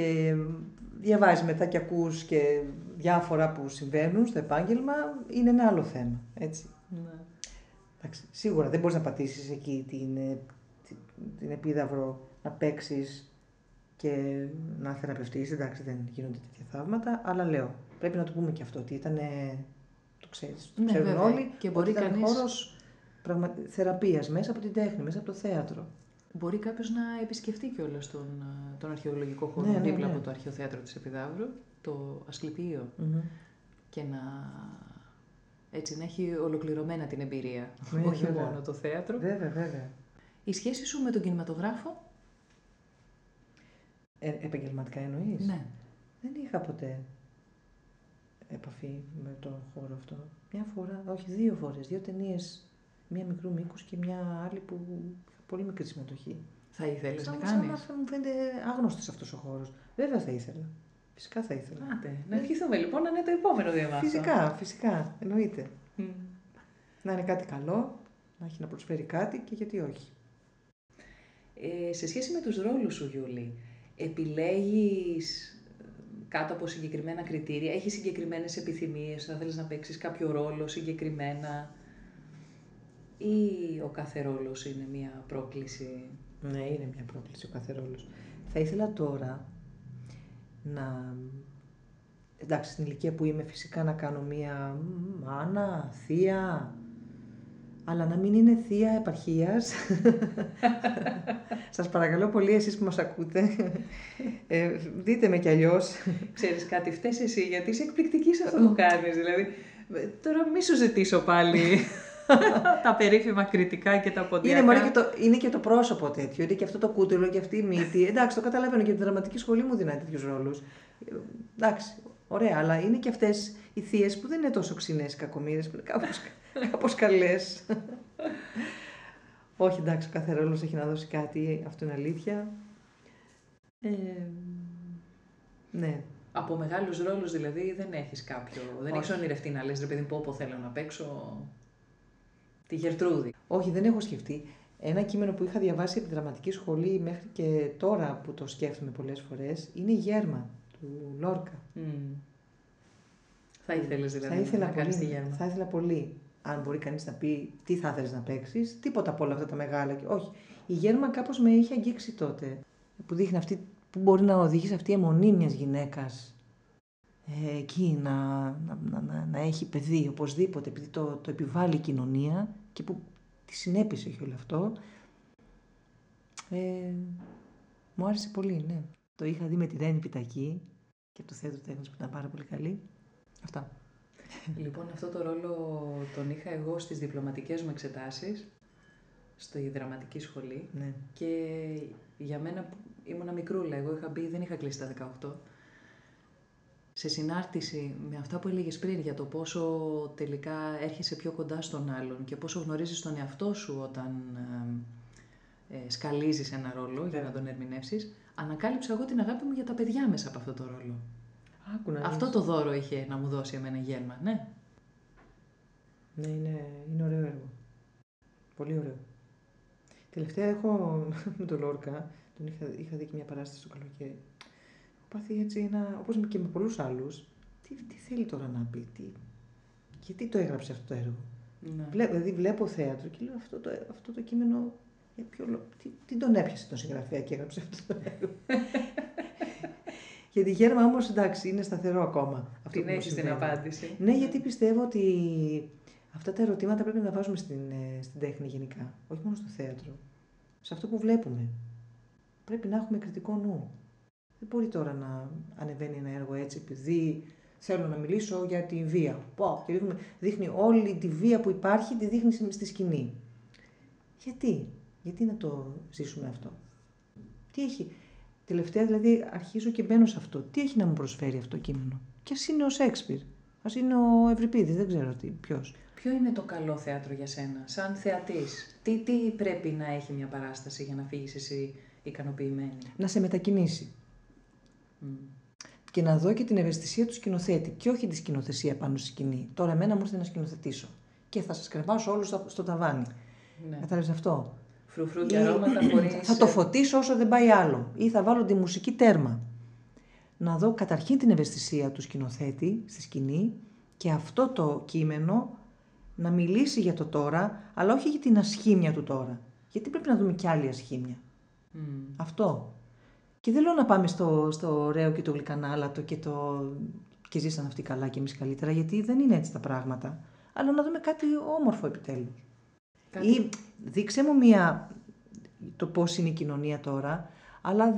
και διαβάζεις μετά και ακούς και διάφορα που συμβαίνουν στο επάγγελμα, είναι ένα άλλο θέμα, έτσι. Ναι. Εντάξει, σίγουρα δεν μπορείς να πατήσεις εκεί την Επίδαυρο να παίξεις και να θεραπευτείς, εντάξει, δεν γίνονται τέτοια θαύματα, αλλά λέω, πρέπει να το πούμε και αυτό, ότι ήταν, το ξέρεις, το ξέρουν βέβαια, όλοι, και μπορεί ότι ήταν χώρος θεραπείας μέσα από την τέχνη, μέσα από το θέατρο. Μπορεί κάποιος να επισκεφτεί κιόλας τον αρχαιολογικό χώρο, ναι, δίπλα από το Αρχαίο Θέατρο της Επιδαύρου, το Ασκληπείο, και να, έτσι, να έχει ολοκληρωμένα την εμπειρία, όχι βέβαια. Μόνο το θέατρο. Βέβαια, βέβαια. Η σχέση σου με τον κινηματογράφο? Επαγγελματικά εννοείς? Ναι. Δεν είχα ποτέ επαφή με τον χώρο αυτό. Μια φορά, όχι δύο φορές, δύο ταινίες, μία μικρού μήκους και μια άλλη που είχα πολύ μικρή συμμετοχή. Θα ήθελες να κάνεις? Σαν να μου φαίνεται άγνωστος αυτός ο χώρος. Βέβαια θα ήθελα. Φυσικά θα ήθελα. Άντε, να ευχηθούμε λοιπόν να είναι το επόμενο διαβάσμα. Φυσικά, φυσικά, εννοείται. Να είναι κάτι καλό, να έχει να προσφέρει κάτι και γιατί όχι. Σε σχέση με τους ρόλους σου, Γιούλη, επιλέγεις κάτω από συγκεκριμένα κριτήρια, έχεις συγκεκριμένες επιθυμίες, θα θέλεις να παίξεις κάποιο ρόλο συγκεκριμένα ή ο κάθε ρόλος είναι μια πρόκληση? Ναι, είναι μια πρόκληση ο κάθε ρόλος. Θα ήθελα τώρα να, εντάξει, στην ηλικία που είμαι φυσικά να κάνω μια μάνα, θεία, αλλά να μην είναι θεία επαρχίας. Σας παρακαλώ πολύ εσείς που μας ακούτε, δείτε με κι αλλιώς. Ξέρεις κάτι, φταίς εσύ, γιατί είσαι εκπληκτική σε αυτό που κάνεις, δηλαδή. Τώρα μη σου ζητήσω πάλι τα περίφημα κριτικά και τα ποντιακά. Είναι και το πρόσωπο τέτοιο, είναι και αυτό το κούτελο και αυτή η μύτη. Εντάξει, το καταλαβαίνω και την δραματική σχολή μου δίνει τέτοιους ρόλους. Εντάξει, ωραία, αλλά είναι και αυτές οι θείες που δεν είναι τόσο ξινές κακομοίρες, κάπως καλές. Όχι, εντάξει, ο κάθε ρόλος έχει να δώσει κάτι, αυτό είναι αλήθεια. Ναι. Από μεγάλους ρόλους δηλαδή δεν έχεις κάποιο, δεν έχεις ονειρευτεί να λες, ρε παιδί, πω θέλω να παίξω τη Γερτρούδη? Όχι, δεν έχω σκεφτεί. Ένα κείμενο που είχα διαβάσει από τη δραματική σχολή μέχρι και τώρα που το σκέφτομαι πολλές φορές είναι η Γέρμα του Λόρκα. Θα ήθελες δηλαδή να κάνεις τη Γέρμα? Θα ήθελα πολύ. Αν μπορεί κανείς να πει τι θα ήθελες να παίξεις, τίποτα από όλα αυτά τα μεγάλα. Όχι. Η Γέρμα κάπως με είχε αγγίξει τότε. Που δείχνει αυτή, που μπορεί να οδηγήσει αυτή η αιμονή μιας γυναίκας. Εκεί να έχει παιδί οπωσδήποτε, επειδή το επιβάλλει η κοινωνία και που τη συνέπειση έχει όλο αυτό. Μου άρεσε πολύ, ναι. Το είχα δει με τη Ρένη Πιτακή και από το Θέατρο Τέχνης που ήταν πάρα πολύ καλή. Αυτά. Λοιπόν, αυτό το ρόλο τον είχα εγώ στις διπλωματικές μου εξετάσεις, στη δραματική σχολή, ναι. Και για μένα ήμουνα μικρούλα, εγώ είχα μπει, δεν είχα κλείσει τα 18. Σε συνάρτηση με αυτά που έλεγες πριν για το πόσο τελικά έρχεσαι πιο κοντά στον άλλον και πόσο γνωρίζεις τον εαυτό σου όταν σκαλίζεις ένα ρόλο, ναι, για να τον ερμηνεύσεις, ανακάλυψα εγώ την αγάπη μου για τα παιδιά μέσα από αυτό το ρόλο. Αυτό το δώρο είχε να μου δώσει εμένα η Γέρμα, ναι. Ναι, είναι ωραίο έργο. Πολύ ωραίο. Τελευταία έχω με τον Λόρκα, τον είχα δει και μια παράσταση στο καλοκαίρι. Έχω πάθει έτσι ένα, όπως και με πολλούς άλλους, τι θέλει τώρα να πει, γιατί το έγραψε αυτό το έργο. Ναι. Δηλαδή βλέπω θέατρο και λέω αυτό το κείμενο, τι τον έπιασε τον συγγραφέα και έγραψε αυτό το έργο. Για τη Γέρμα όμως, εντάξει, είναι σταθερό ακόμα. Την έχεις την απάντηση. Ναι, γιατί πιστεύω ότι αυτά τα ερωτήματα πρέπει να τα βάζουμε στην τέχνη γενικά. Όχι μόνο στο θέατρο. Σε αυτό που βλέπουμε. Πρέπει να έχουμε κριτικό νου. Δεν μπορεί τώρα να ανεβαίνει ένα έργο έτσι επειδή θέλω να μιλήσω για τη βία. Και δείχνει όλη τη βία που υπάρχει, τη δείχνει στη σκηνή. Γιατί να το ζήσουμε αυτό? Τι έχει? Τελευταία δηλαδή αρχίζω και μπαίνω σε αυτό. Τι έχει να μου προσφέρει αυτό το κείμενο? Και ας είναι ο Σέξπιρ, ας είναι ο Ευρυπίδης, δεν ξέρω ποιος. Ποιο είναι το καλό θέατρο για σένα, σαν θεατής? Τι πρέπει να έχει μια παράσταση για να φύγεις εσύ ικανοποιημένη? Να σε μετακινήσει. Και να δω και την ευαισθησία του σκηνοθέτη και όχι τη σκηνοθεσία πάνω στη σκηνή. Τώρα εμένα μου ήρθε να σκηνοθετήσω και θα σας κρεβάσω όλους στο ταβάνι. Ναι. Κατάλαβες αυτό? Φρουφρού και αρώματα χωρίς... Θα το φωτίσω όσο δεν πάει άλλο ή θα βάλω τη μουσική τέρμα. να δω καταρχήν την ευαισθησία του σκηνοθέτη στη σκηνή και αυτό το κείμενο να μιλήσει για το τώρα, αλλά όχι για την ασχήμια του τώρα. Γιατί πρέπει να δούμε κι άλλη ασχήμια. Mm. Αυτό. Και δεν λέω να πάμε στο ωραίο και το γλυκανάλατο και ζήσαν αυτοί καλά και εμείς καλύτερα, γιατί δεν είναι έτσι τα πράγματα. Αλλά να δούμε κάτι όμορφο επιτέλους. Κάτι... Ή δείξε μου μία... το πώς είναι η κοινωνία τώρα, αλλά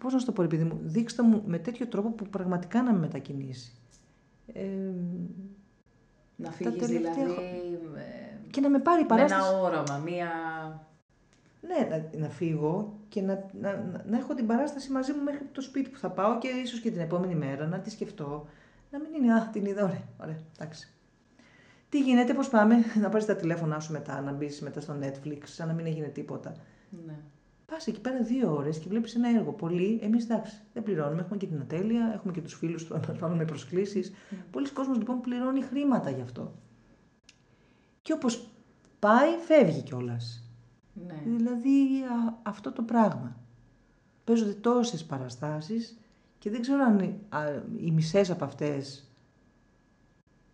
πώς να σου το πω, επειδή μου, δείξτε μου με τέτοιο τρόπο που πραγματικά να με μετακινήσει. Να φύγεις δηλαδή... και να με πάρει παράσταση. Με ένα όραμα, μία... Ναι, να φύγω και να έχω την παράσταση μαζί μου μέχρι το σπίτι που θα πάω και ίσως και την επόμενη μέρα, να τη σκεφτώ, να μην είναι, αχ, την είδα, ωραία, εντάξει. Τι γίνεται, πώς πάμε, να πάρεις τα τηλέφωνά σου μετά, να μπεις μετά στο Netflix, σαν να μην έγινε τίποτα. Ναι. Πας εκεί πέρα 2 ώρες και βλέπεις ένα έργο. Πολύ, εμείς εντάξει, δεν πληρώνουμε, έχουμε και την ατέλεια, έχουμε και τους φίλους που μας βάλουν με προσκλήσεις. Mm. Πολλοί κόσμος λοιπόν πληρώνει χρήματα γι' αυτό. Και όπως πάει, φεύγει κιόλας. Ναι. Δηλαδή αυτό το πράγμα. Παίζονται τόσες παραστάσεις και δεν ξέρω αν οι μισές από αυτές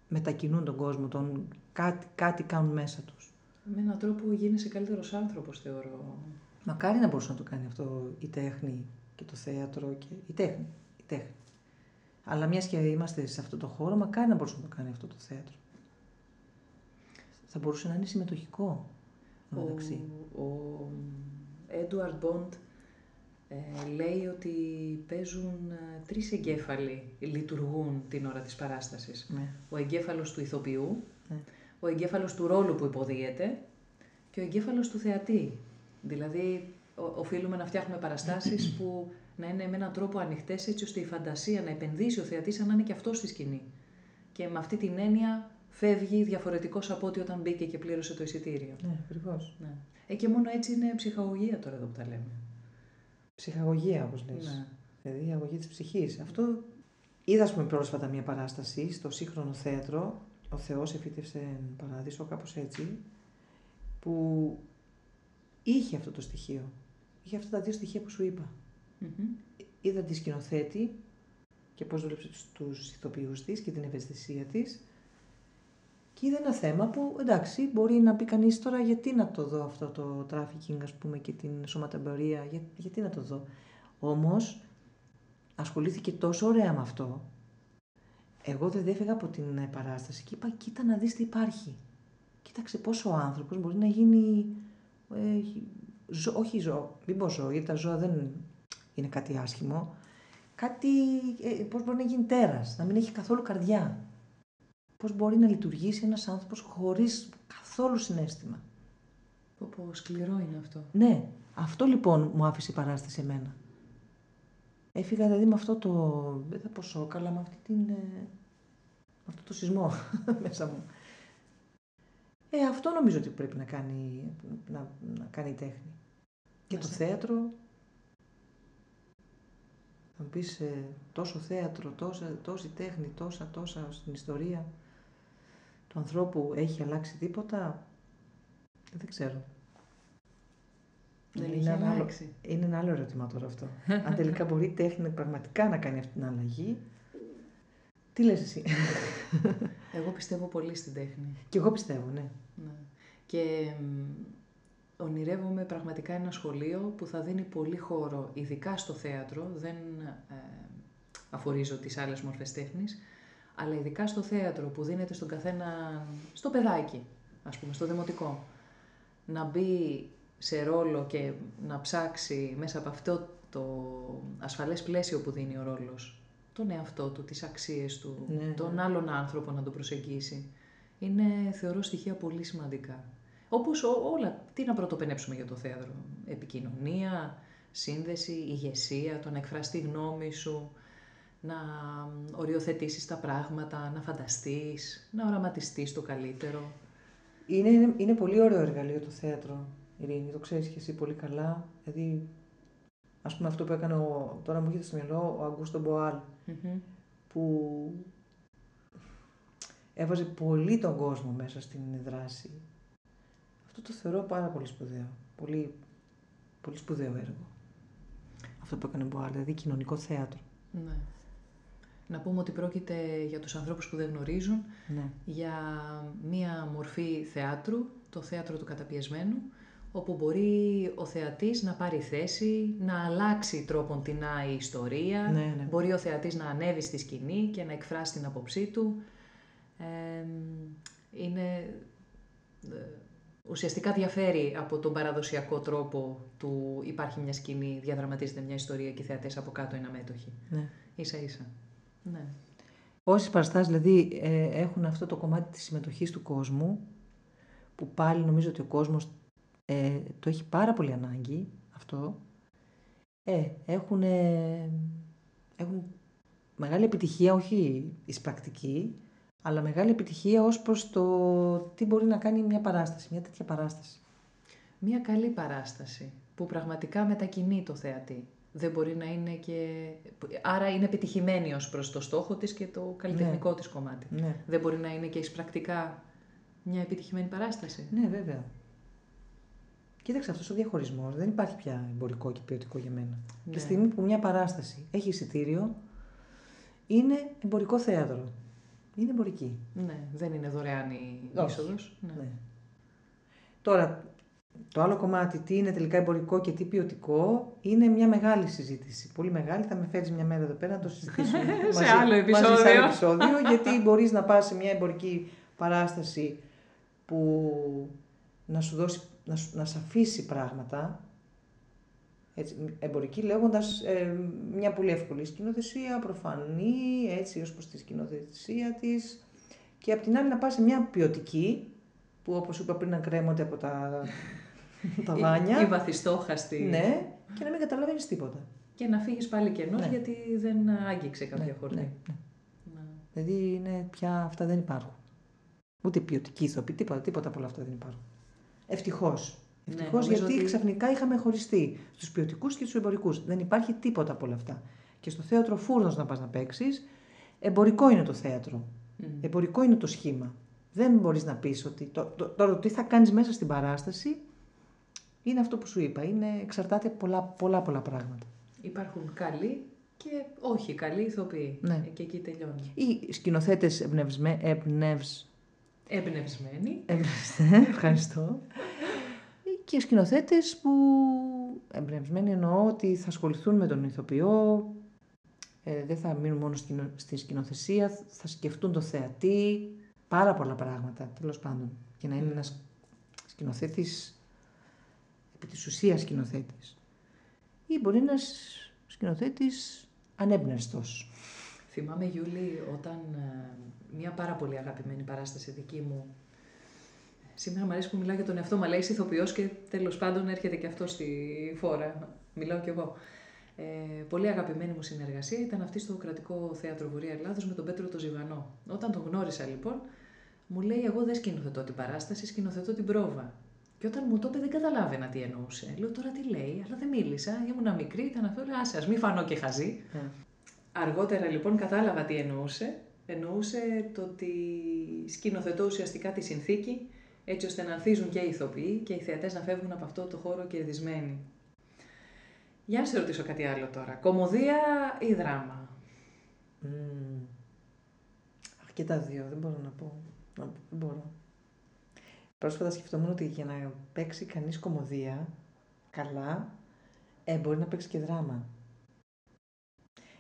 μετακινούν τον κόσμο, κάτι κάνουν μέσα τους. Με έναν τρόπο γίνεσαι καλύτερος άνθρωπος, θεωρώ. Μακάρι να μπορούσε να το κάνει αυτό η τέχνη και το θέατρο και... Η τέχνη. Αλλά μιας και είμαστε σε αυτό το χώρο, μακάρι να μπορούσε να το κάνει αυτό το θέατρο. Θα μπορούσε να είναι συμμετοχικό. Ο Έντουαρντ Μποντ λέει ότι παίζουν 3 εγκέφαλοι, λειτουργούν την ώρα της παράστασης. Ναι. Ο εγκέφαλος του ηθοποιού, ναι. Ο εγκέφαλος του ρόλου που υποδίεται και ο εγκέφαλος του θεατή. Δηλαδή, οφείλουμε να φτιάχνουμε παραστάσεις που να είναι με έναν τρόπο ανοιχτές, έτσι ώστε η φαντασία να επενδύσει ο θεατής, σαν να είναι και αυτό στη σκηνή. Και με αυτή την έννοια φεύγει διαφορετικός από ό,τι όταν μπήκε και πλήρωσε το εισιτήριο. Ναι, ακριβώς. Ναι. Και μόνο έτσι είναι ψυχαγωγία τώρα εδώ που τα λέμε. Ψυχαγωγία, όπως λες. Ναι. Δηλαδή, η αγωγή της ψυχής. Αυτό είδα, ας πούμε, πρόσφατα μια παράσταση στο σύγχρονο θέατρο. Ο Θεός εφύτευσε Παράδεισο, κάπως έτσι, που είχε αυτό το στοιχείο. Είχε αυτά τα 2 στοιχεία που σου είπα. Mm-hmm. Είδα τη σκηνοθέτη και πώς δούλεψε τους ηθοποιούς της και την ευαισθησία της. Και είδα ένα θέμα που, εντάξει, μπορεί να πει κανείς τώρα γιατί να το δω αυτό το τράφικινγκ, ας πούμε, και την σωματεμπορία, γιατί να το δω. Όμως, ασχολήθηκε τόσο ωραία με αυτό. Εγώ δεν έφυγα από την παράσταση και είπα, κοίτα να δεις τι υπάρχει. Κοίταξε πόσο ο άνθρωπος μπορεί να γίνει, μην πω ζώο, γιατί τα ζώα δεν είναι κάτι άσχημο, κάτι, πώς μπορεί να γίνει τέρας, να μην έχει καθόλου καρδιά. Πώς μπορεί να λειτουργήσει ένας άνθρωπος χωρίς καθόλου συναίσθημα. Πω, σκληρό είναι αυτό. Ναι, αυτό λοιπόν μου άφησε η παράσταση εμένα. Έφυγα δηλαδή με αυτό το, δεν θα πω σοκ, αλλά με αυτό το σεισμό μέσα μου. Αυτό νομίζω ότι πρέπει να κάνει, να κάνει η τέχνη. Και το θέατρο, θα μου πεις τόσο θέατρο, τόση τέχνη, τόσα στην ιστορία του ανθρώπου, έχει αλλάξει τίποτα, δεν ξέρω. Είναι ένα άλλο ερώτημα τώρα αυτό. Αν τελικά μπορεί η τέχνη πραγματικά να κάνει αυτή την αλλαγή. Τι λες εσύ? Εγώ πιστεύω πολύ στην τέχνη. Και εγώ πιστεύω, ναι. Και ονειρεύομαι πραγματικά ένα σχολείο που θα δίνει πολύ χώρο, ειδικά στο θέατρο, δεν αφορίζω τις άλλες μορφές τέχνης, αλλά ειδικά στο θέατρο που δίνεται στον καθένα, στο παιδάκι, ας πούμε, στο δημοτικό, να μπει σε ρόλο και να ψάξει μέσα από αυτό το ασφαλές πλαίσιο που δίνει ο ρόλος τον εαυτό του, τις αξίες του, τον άλλον άνθρωπο να τον προσεγγίσει. Είναι, θεωρώ, στοιχεία πολύ σημαντικά. Όπως όλα, τι να πρωτοπενέψουμε για το θέατρο. Επικοινωνία, σύνδεση, ηγεσία, το να εκφράσει τη γνώμη σου, να οριοθετήσεις τα πράγματα, να φανταστείς, να οραματιστείς το καλύτερο. Είναι πολύ ωραίο εργαλείο το θέατρο. Ειρήνη, το ξέρεις και εσύ πολύ καλά, δηλαδή, ας πούμε αυτό που έκανε, τώρα μου έρχεται στο μυαλό, ο Αγούστο Μποάλ, mm-hmm. που έβαζε πολύ τον κόσμο μέσα στην δράση. Αυτό το θεωρώ πάρα πολύ σπουδαίο, πολύ, πολύ σπουδαίο έργο. Αυτό που έκανε ο Μποάλ, δηλαδή κοινωνικό θέατρο. Ναι. Να πούμε ότι πρόκειται, για τους ανθρώπους που δεν γνωρίζουν, ναι, για μία μορφή θεάτρου, το θέατρο του καταπιεσμένου, όπου μπορεί ο θεατής να πάρει θέση, να αλλάξει τρόπον την η ιστορία, ναι, ναι, μπορεί ο θεατής να ανέβει στη σκηνή και να εκφράσει την άποψή του. Είναι... Ουσιαστικά διαφέρει από τον παραδοσιακό τρόπο του υπάρχει μια σκηνή, διαδραματίζεται μια ιστορία και οι θεατές από κάτω είναι αμέτωχοι. Ναι. Ίσα-ίσα. Ναι. Όσοι παραστάσεις δηλαδή έχουν αυτό το κομμάτι της συμμετοχής του κόσμου, που πάλι νομίζω ότι ο κόσμος το έχει πάρα πολύ ανάγκη αυτό, έχουν μεγάλη επιτυχία, όχι εισπρακτική, αλλά μεγάλη επιτυχία ως προς το τι μπορεί να κάνει μια παράσταση, μια τέτοια παράσταση. Μια καλή παράσταση που πραγματικά μετακινεί το θεατή. Δεν μπορεί να είναι και... Άρα είναι επιτυχημένη ως προς το στόχο της και το καλλιτεχνικό, ναι, της κομμάτι. Ναι. Δεν μπορεί να είναι και εισπρακτικά μια επιτυχημένη παράσταση. Ναι, βέβαια. Κοίταξε, αυτός ο διαχωρισμός δεν υπάρχει πια εμπορικό και ποιοτικό για μένα. Ναι. Τη στιγμή που μια παράσταση έχει εισιτήριο, είναι εμπορικό θέατρο. Είναι εμπορική. Ναι, δεν είναι δωρεάν η είσοδος. Ναι. Ναι. Τώρα, το άλλο κομμάτι, τι είναι τελικά εμπορικό και τι ποιοτικό, είναι μια μεγάλη συζήτηση. Πολύ μεγάλη. Θα με φέρεις μια μέρα εδώ πέρα να το συζητήσουμε μαζί, σε άλλο επεισόδιο. Μαζί, σε άλλο επεισόδιο, γιατί μπορείς να πας σε μια εμπορική παράσταση που να σου δώσει, να σε αφήσει πράγματα. Έτσι, εμπορική λέγοντας μια πολύ εύκολη σκηνοθεσία, προφανή, έτσι ως προς τη σκηνοθεσία της, και απ' την άλλη να πας σε μια ποιοτική, που όπως είπα πριν να κρέμονται από τα βάνια. Η βαθιστόχαστη. Ναι, και να μην καταλαβαίνεις τίποτα. Και να φύγεις πάλι κενός, ναι, γιατί δεν άγγιξε κάποια, ναι, χορτή. Ναι, ναι. Να. Δηλαδή είναι πια αυτά δεν υπάρχουν. Ούτε ποιοτική ηθοποιή, τίποτα από όλα αυτά δεν υπάρχουν. Ευτυχώς. Ευτυχώς, ναι, γιατί ξαφνικά είχαμε χωριστεί στους ποιοτικούς και στους εμπορικούς. Δεν υπάρχει τίποτα από όλα αυτά. Και στο θέατρο Φούρνος να πας να παίξεις, εμπορικό είναι το θέατρο. Mm. Εμπορικό είναι το σχήμα. Δεν μπορείς να πεις ότι τώρα τι θα κάνεις μέσα στην παράσταση είναι αυτό που σου είπα. Εξαρτάται από πολλά πράγματα. Υπάρχουν καλοί και όχι καλοί ηθοποιοί. Ναι. Και εκεί τελειώνει. Οι σκηνοθέτες εμπνευσμένοι. Ευχαριστώ. Και σκηνοθέτες που εμπνευσμένοι εννοώ ότι θα ασχοληθούν με τον ηθοποιό, δεν θα μείνουν μόνο στη σκηνοθεσία, θα σκεφτούν το θεατή, πάρα πολλά πράγματα, τέλος πάντων. Και να είναι ένας σκηνοθέτης, επί της ουσίας σκηνοθέτης. Ή μπορεί να είναι ένας σκηνοθέτης ανέμπνευστος. Θυμάμαι, Γιούλη, όταν μια πάρα πολύ αγαπημένη παράσταση δική μου, σήμερα μου αρέσει που μιλάω για τον εαυτό μου, αλλά είσαι ηθοποιός και τέλος πάντων έρχεται και αυτό στη φόρα. Μιλάω κι εγώ. Πολύ αγαπημένη μου συνεργασία ήταν αυτή στο Κρατικό Θέατρο Βορείας Ελλάδος με τον Πέτρο τον Ζιβανό. Όταν τον γνώρισα λοιπόν, μου λέει: εγώ δεν σκηνοθετώ την παράσταση, σκηνοθετώ την πρόβα. Και όταν μου το είπε, δεν καταλάβαινα τι εννοούσε. Λέω: τώρα τι λέει, αλλά δεν μίλησα. Ήμουνα μικρή, ήταν αυτό. Λέω: άσε, μη φανώ και χαζή. Αργότερα λοιπόν κατάλαβα τι εννοούσε. Εννοούσε το ότι σκηνοθετώ ουσιαστικά τη συνθήκη, έτσι ώστε να ανθίζουν και οι ηθοποιοί και οι θεατές να φεύγουν από αυτό το χώρο κερδισμένοι. Για να σε ρωτήσω κάτι άλλο τώρα. Κομμωδία ή δράμα? Αχ, και τα δύο. Δεν μπορώ να πω. Δεν μπορώ. Πρόσφατα σκεφτόμουν ότι για να παίξει κανείς κομμωδία καλά, μπορεί να παίξει και δράμα.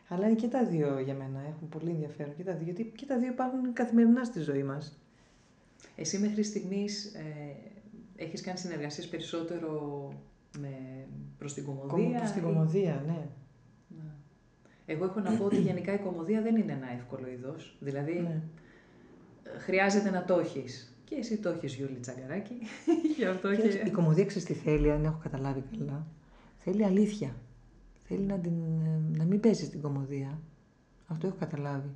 Αλλά είναι και τα δύο για μένα. Έχουν πολύ ενδιαφέρον και τα δύο, γιατί και τα δύο υπάρχουν καθημερινά στη ζωή μας. Εσύ μέχρι στιγμής έχεις κάνει συνεργασίες περισσότερο προς την κομμωδία. Προς την κομμωδία, ναι. Εγώ έχω να πω ότι γενικά η κομμωδία δεν είναι ένα εύκολο είδος. Δηλαδή, ναι, χρειάζεται να το έχεις. Και εσύ το έχεις, Γιούλη Τσαγκαράκη. Και... Η κομμωδία, ξέρεις τι θέλει, αν έχω καταλάβει καλά. Θέλει αλήθεια. Θέλει να μην παίζεις την κομμωδία. Αυτό έχω καταλάβει.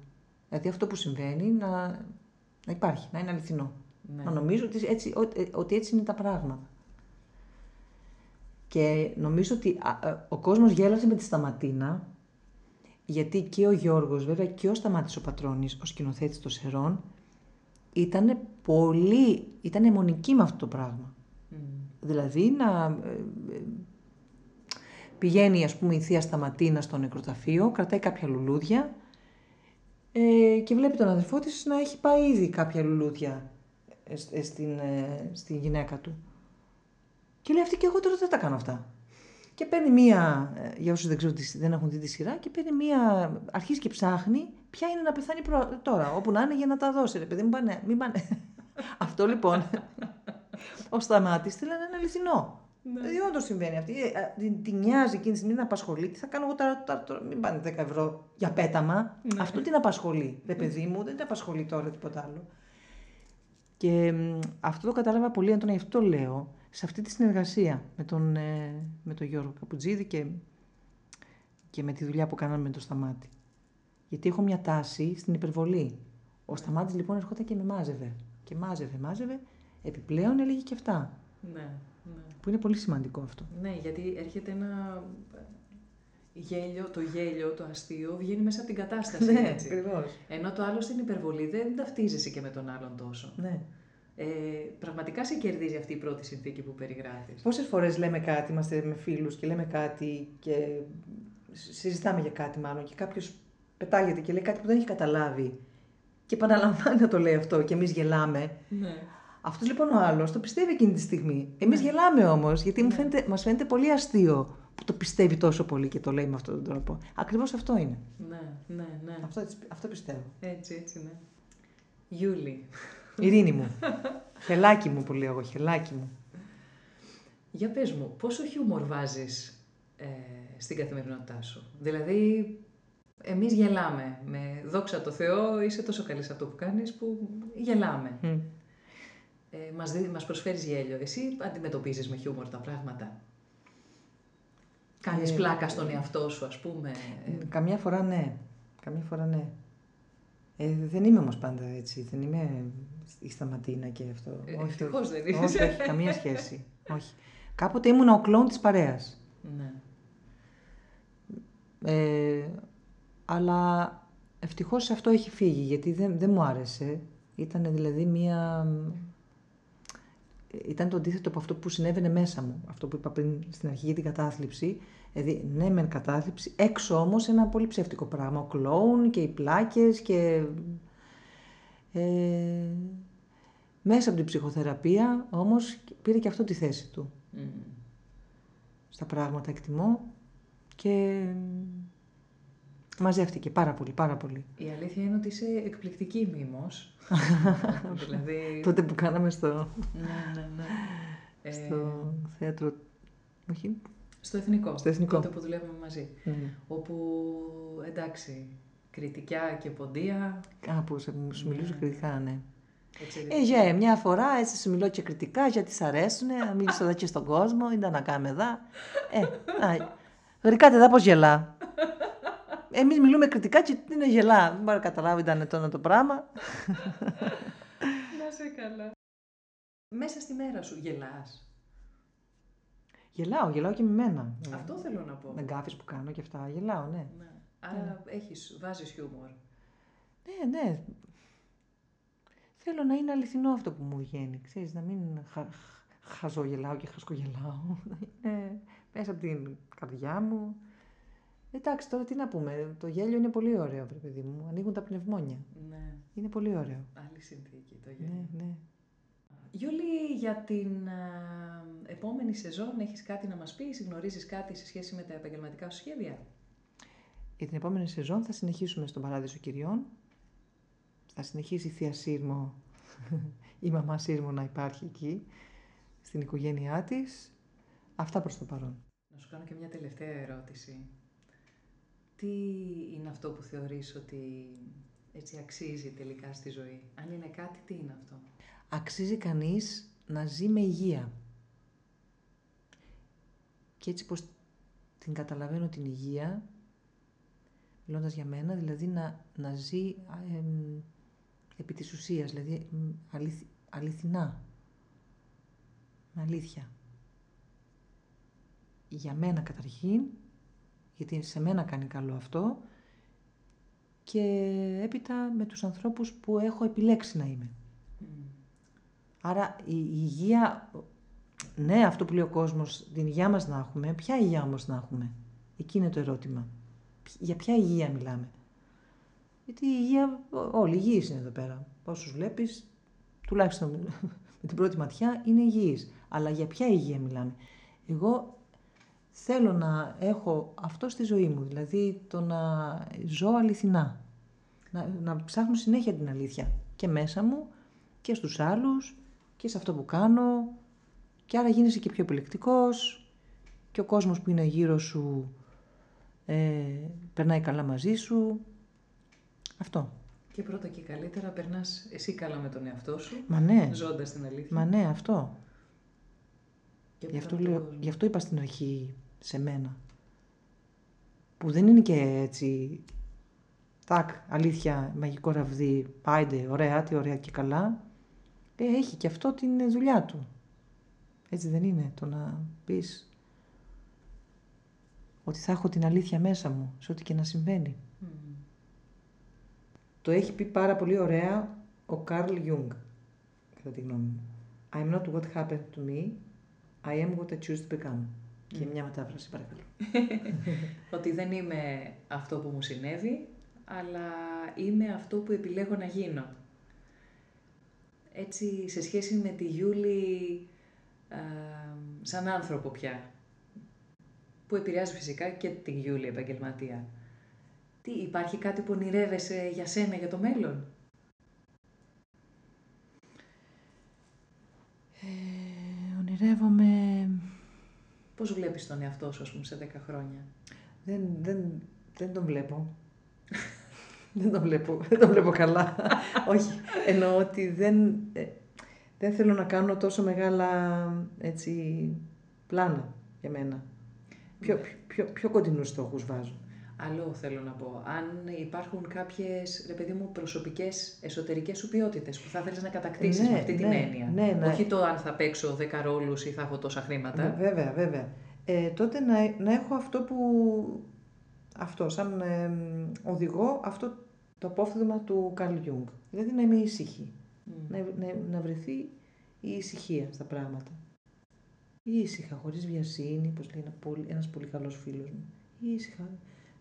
Δηλαδή αυτό που συμβαίνει να υπάρχει, να είναι αληθινό. Ναι. Να νομίζω ότι έτσι είναι τα πράγματα. Και νομίζω ότι ο κόσμος γέλασε με τη Σταματίνα, γιατί και ο Γιώργος, βέβαια, και ο Σταμάτης ο Πατρώνης, ο σκηνοθέτης των Σερρών, ήταν αιμονική με αυτό το πράγμα. Mm. Δηλαδή να πηγαίνει, ας πούμε, η θεία Σταματίνα στο νεκροταφείο, κρατάει κάποια λουλούδια, και βλέπει τον αδερφό της να έχει πάει ήδη κάποια λουλούδια στην γυναίκα του. Και λέει αυτή, και εγώ τώρα δεν τα κάνω αυτά. Και παίρνει μία, για όσους δεν έχουν δει τη σειρά, και παίρνει μία, αρχίζει και ψάχνει ποια είναι να πεθάνει τώρα, όπου να είναι για να τα δώσει, ρε παιδί, μην πάνε. Αυτό λοιπόν, ο Σταμάτης τη λένε ένα αληθινό. Ναι. Δηλαδή όντως συμβαίνει αυτή, την νοιάζει εκείνη τη στιγμή, την απασχολεί, τι θα κάνω εγώ τώρα, μην πάνε 10 ευρώ για πέταμα, ναι. Αυτό την απασχολεί, ρε παιδί μου, δεν την απασχολεί τώρα τίποτα άλλο. Και αυτό το κατάλαβα πολύ, Αντώνα, γι' αυτό λέω, σε αυτή τη συνεργασία με τον Γιώργο Καπουτζίδη και με τη δουλειά που κάναμε με τον Σταμάτη. Γιατί έχω μια τάση στην υπερβολή. Ο Σταμάτης λοιπόν ερχόταν και με μάζευε. Και μάζευε. Επιπλέον έλεγε και αυτά. Ναι. Που είναι πολύ σημαντικό αυτό. Ναι, γιατί έρχεται ένα γέλιο, το αστείο βγαίνει μέσα από την κατάσταση. Ναι, ακριβώς. Ενώ το άλλο στην υπερβολή δεν ταυτίζεσαι και με τον άλλον τόσο. Ναι. Πραγματικά σε κερδίζει αυτή η πρώτη συνθήκη που περιγράφεις. Πόσες φορές λέμε κάτι, είμαστε με φίλους και λέμε κάτι και συζητάμε για κάτι μάλλον και κάποιος πετάγεται και λέει κάτι που δεν έχει καταλάβει και επαναλαμβάνει να το λέει αυτό και εμείς γελάμε. Ναι. Αυτός λοιπόν ο άλλος το πιστεύει εκείνη τη στιγμή. Εμείς γελάμε όμως γιατί μας φαίνεται πολύ αστείο που το πιστεύει τόσο πολύ και το λέει με αυτόν τον τρόπο. Ακριβώς αυτό είναι. Ναι. Αυτό πιστεύω. Έτσι, ναι. Γιούλη. Ειρήνη μου, χελάκι μου που λέω εγώ, χελάκι μου. Για πες μου, πόσο χιούμορ βάζεις στην καθημερινότητά σου? Δηλαδή, εμείς γελάμε, με δόξα τω Θεώ, είσαι τόσο καλή σε αυτό που κάνεις που γελάμε. Μας προσφέρεις γέλιο, εσύ αντιμετωπίζεις με χιούμορ τα πράγματα? Κάνεις πλάκα στον εαυτό σου, ας πούμε? Καμιά φορά ναι. Δεν είμαι όμως πάντα έτσι, δεν είμαι η Σταματίνα και αυτό. Ευτυχώς δεν είσαι. Όχι, καμία σχέση. Όχι. Κάποτε ήμουν ο κλόουν της παρέας. Ναι. Αλλά ευτυχώς αυτό έχει φύγει, γιατί δεν μου άρεσε. Ήταν δηλαδή μία... Ήταν το αντίθετο από αυτό που συνέβαινε μέσα μου. Αυτό που είπα πριν στην αρχή για την κατάθλιψη. Δηλαδή, ναι, μεν κατάθλιψη, έξω όμως ένα πολύ ψεύτικο πράγμα. Ο κλόουν και οι πλάκες και... μέσα από την ψυχοθεραπεία όμως πήρε και αυτό τη θέση του. Στα πράγματα εκτιμώ και μαζεύτηκε πάρα πολύ. Η αλήθεια είναι ότι είσαι εκπληκτική μήμος. Δηλαδή... Τότε που κάναμε στο... ναι. Στο θέατρο... Όχι... Στο Εθνικό. Τότε που δουλεύουμε μαζί. Όπου, εντάξει, κριτικά και ποντία... Κάπου σου μιλούσα κριτικά, ναι. Μια φορά έτσι σου μιλώ και κριτικά, γιατί σ' αρέσουνε, μίλησα εδώ και στον κόσμο, ήταν να κάνουμε εδώ. Γρικάτε εδώ πώς γελά. Εμείς μιλούμε κριτικά και είναι γελά. Δεν μπορώ να καταλάβω, ήταν τώρα το πράγμα. Να σε καλά. Μέσα στη μέρα σου γελάς? Γελάω και με μένα. Αυτό θέλω να πω. Με γκάφες που κάνω και αυτά, γελάω, ναι. Άρα βάζεις χιούμορ. Ναι. Θέλω να είναι αληθινό αυτό που μου βγαίνει, ξέρεις, να μην χαζογελάω και χασκογελάω. Μέσα από την καρδιά μου. Εντάξει, τώρα τι να πούμε, το γέλιο είναι πολύ ωραίο, βρε παιδί μου, ανοίγουν τα πνευμόνια. Ναι. Είναι πολύ ωραίο. Άλλη συνθήκη το γέλιο. Ναι. Γιούλη, για την επόμενη σεζόν έχεις κάτι να μας πεις, γνωρίζεις κάτι σε σχέση με τα επαγγελματικά σου σχέδια? Για την επόμενη σεζόν θα συνεχίσουμε στον Παράδεισο Κυριών, θα συνεχίσει η θεία Σύρμω, η μαμά Σύρμω να υπάρχει εκεί, στην οικογένειά της. Αυτά προς το παρόν. Να σου κάνω και μια τελευταία ερώτηση. Τι είναι αυτό που θεωρείς ότι έτσι αξίζει τελικά στη ζωή? Αν είναι κάτι, τι είναι αυτό? Αξίζει κανείς να ζει με υγεία. Και έτσι πως την καταλαβαίνω την υγεία, μιλώντας για μένα, δηλαδή να ζει επί της ουσίας, δηλαδή αληθινά, με αλήθεια. Για μένα καταρχήν, γιατί σε μένα κάνει καλό αυτό, και έπειτα με τους ανθρώπους που έχω επιλέξει να είμαι. Άρα η υγεία, ναι, αυτό που λέει ο κόσμος, την υγεία μας να έχουμε, ποια υγεία όμως να έχουμε? Εκεί είναι το ερώτημα. Για ποια υγεία μιλάμε? Γιατί η υγεία, όλοι υγιείς είναι εδώ πέρα. Όσους βλέπεις, τουλάχιστον με την πρώτη ματιά, είναι υγιείς. Αλλά για ποια υγεία μιλάμε? Εγώ θέλω να έχω αυτό στη ζωή μου, δηλαδή το να ζω αληθινά. Να ψάχνω συνέχεια την αλήθεια και μέσα μου και στους άλλους και σε αυτό που κάνω. Και άρα γίνεσαι και πιο επιλεκτικός και ο κόσμος που είναι γύρω σου περνάει καλά μαζί σου. Αυτό. Και πρώτα και καλύτερα περνάς εσύ καλά με τον εαυτό σου, ναι, ζώντας την αλήθεια. Μα ναι, αυτό. Γι' αυτό είπα στην αρχή σε μένα, που δεν είναι και έτσι, τάκ, αλήθεια, μαγικό ραβδί, πάιντε, ωραία, τι ωραία και καλά. Έχει και αυτό την δουλειά του. Έτσι δεν είναι, το να πεις ότι θα έχω την αλήθεια μέσα μου, σε ό,τι και να συμβαίνει. Mm-hmm. Το έχει πει πάρα πολύ ωραία ο Καρλ Γιουνγκ, κατά τη γνώμη μου. I'm not what happened to me, I am what I choose to become. Mm. Και μια μετάφραση, παρακαλώ. Ότι δεν είμαι αυτό που μου συνέβη, αλλά είμαι αυτό που επιλέγω να γίνω. Έτσι, σε σχέση με τη Γιούλη σαν άνθρωπο πια, που επηρεάζει φυσικά και τη Γιούλη επαγγελματία. Τι, υπάρχει κάτι που ονειρεύεσαι για σένα, για το μέλλον? Ονειρεύομαι... Πώς βλέπεις τον εαυτό σου, ας πούμε, σε 10 χρόνια? Δεν τον βλέπω. δεν τον βλέπω καλά. Όχι, εννοώ ότι δεν θέλω να κάνω τόσο μεγάλα, έτσι, πλάνα για μένα. Πιο κοντινούς στόχους βάζω. Άλλο θέλω να πω, αν υπάρχουν κάποιες, ρε παιδί μου, προσωπικές εσωτερικές σου ποιότητες που θα θέλεις να κατακτήσεις, με αυτή την έννοια. Ναι. Όχι το αν θα παίξω 10 ρόλους ή θα έχω τόσα χρήματα. Βέβαια. Τότε να έχω αυτό που... Αυτό, σαν οδηγό, αυτό το απόφθεγμα του Καρλ Γιουνγκ. Δηλαδή να είμαι ήσυχη. Να βρεθεί η ησυχία στα πράγματα. Ήσυχα, χωρίς βιασύνη, όπως λέει ένας πολύ καλός φίλος μου. Ήσυχα.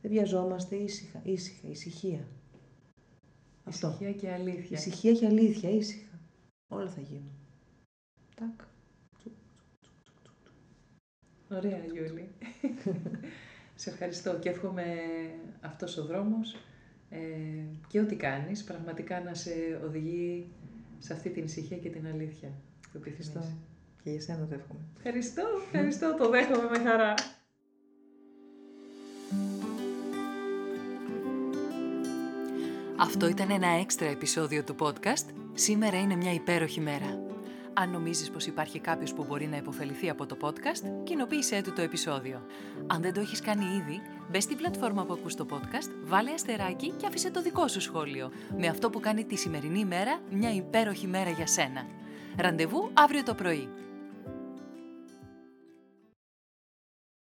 Δεν βιαζόμαστε, ήσυχα, ησυχία. Αυτό. Ησυχία και αλήθεια. Ησυχία και αλήθεια, ήσυχα. Όλα θα γίνουν. Τάκ. Ωραία, Γιούλη. Σε ευχαριστώ και εύχομαι αυτός ο δρόμος και ό,τι κάνεις πραγματικά να σε οδηγεί σε αυτή την ησυχία και την αλήθεια. Ευχαριστώ. Και για σένα το εύχομαι. Ευχαριστώ, το δέχομαι με χαρά. Αυτό ήταν ένα έξτρα επεισόδιο του podcast. Σήμερα είναι μια υπέροχη μέρα. Αν νομίζεις πως υπάρχει κάποιος που μπορεί να υποφεληθεί από το podcast, κοινοποίησέ του το επεισόδιο. Αν δεν το έχεις κάνει ήδη, μπε στην πλατφόρμα που ακούς το podcast, βάλε αστεράκι και άφησε το δικό σου σχόλιο. Με αυτό που κάνει τη σημερινή μέρα μια υπέροχη μέρα για σένα. Ραντεβού αύριο το πρωί.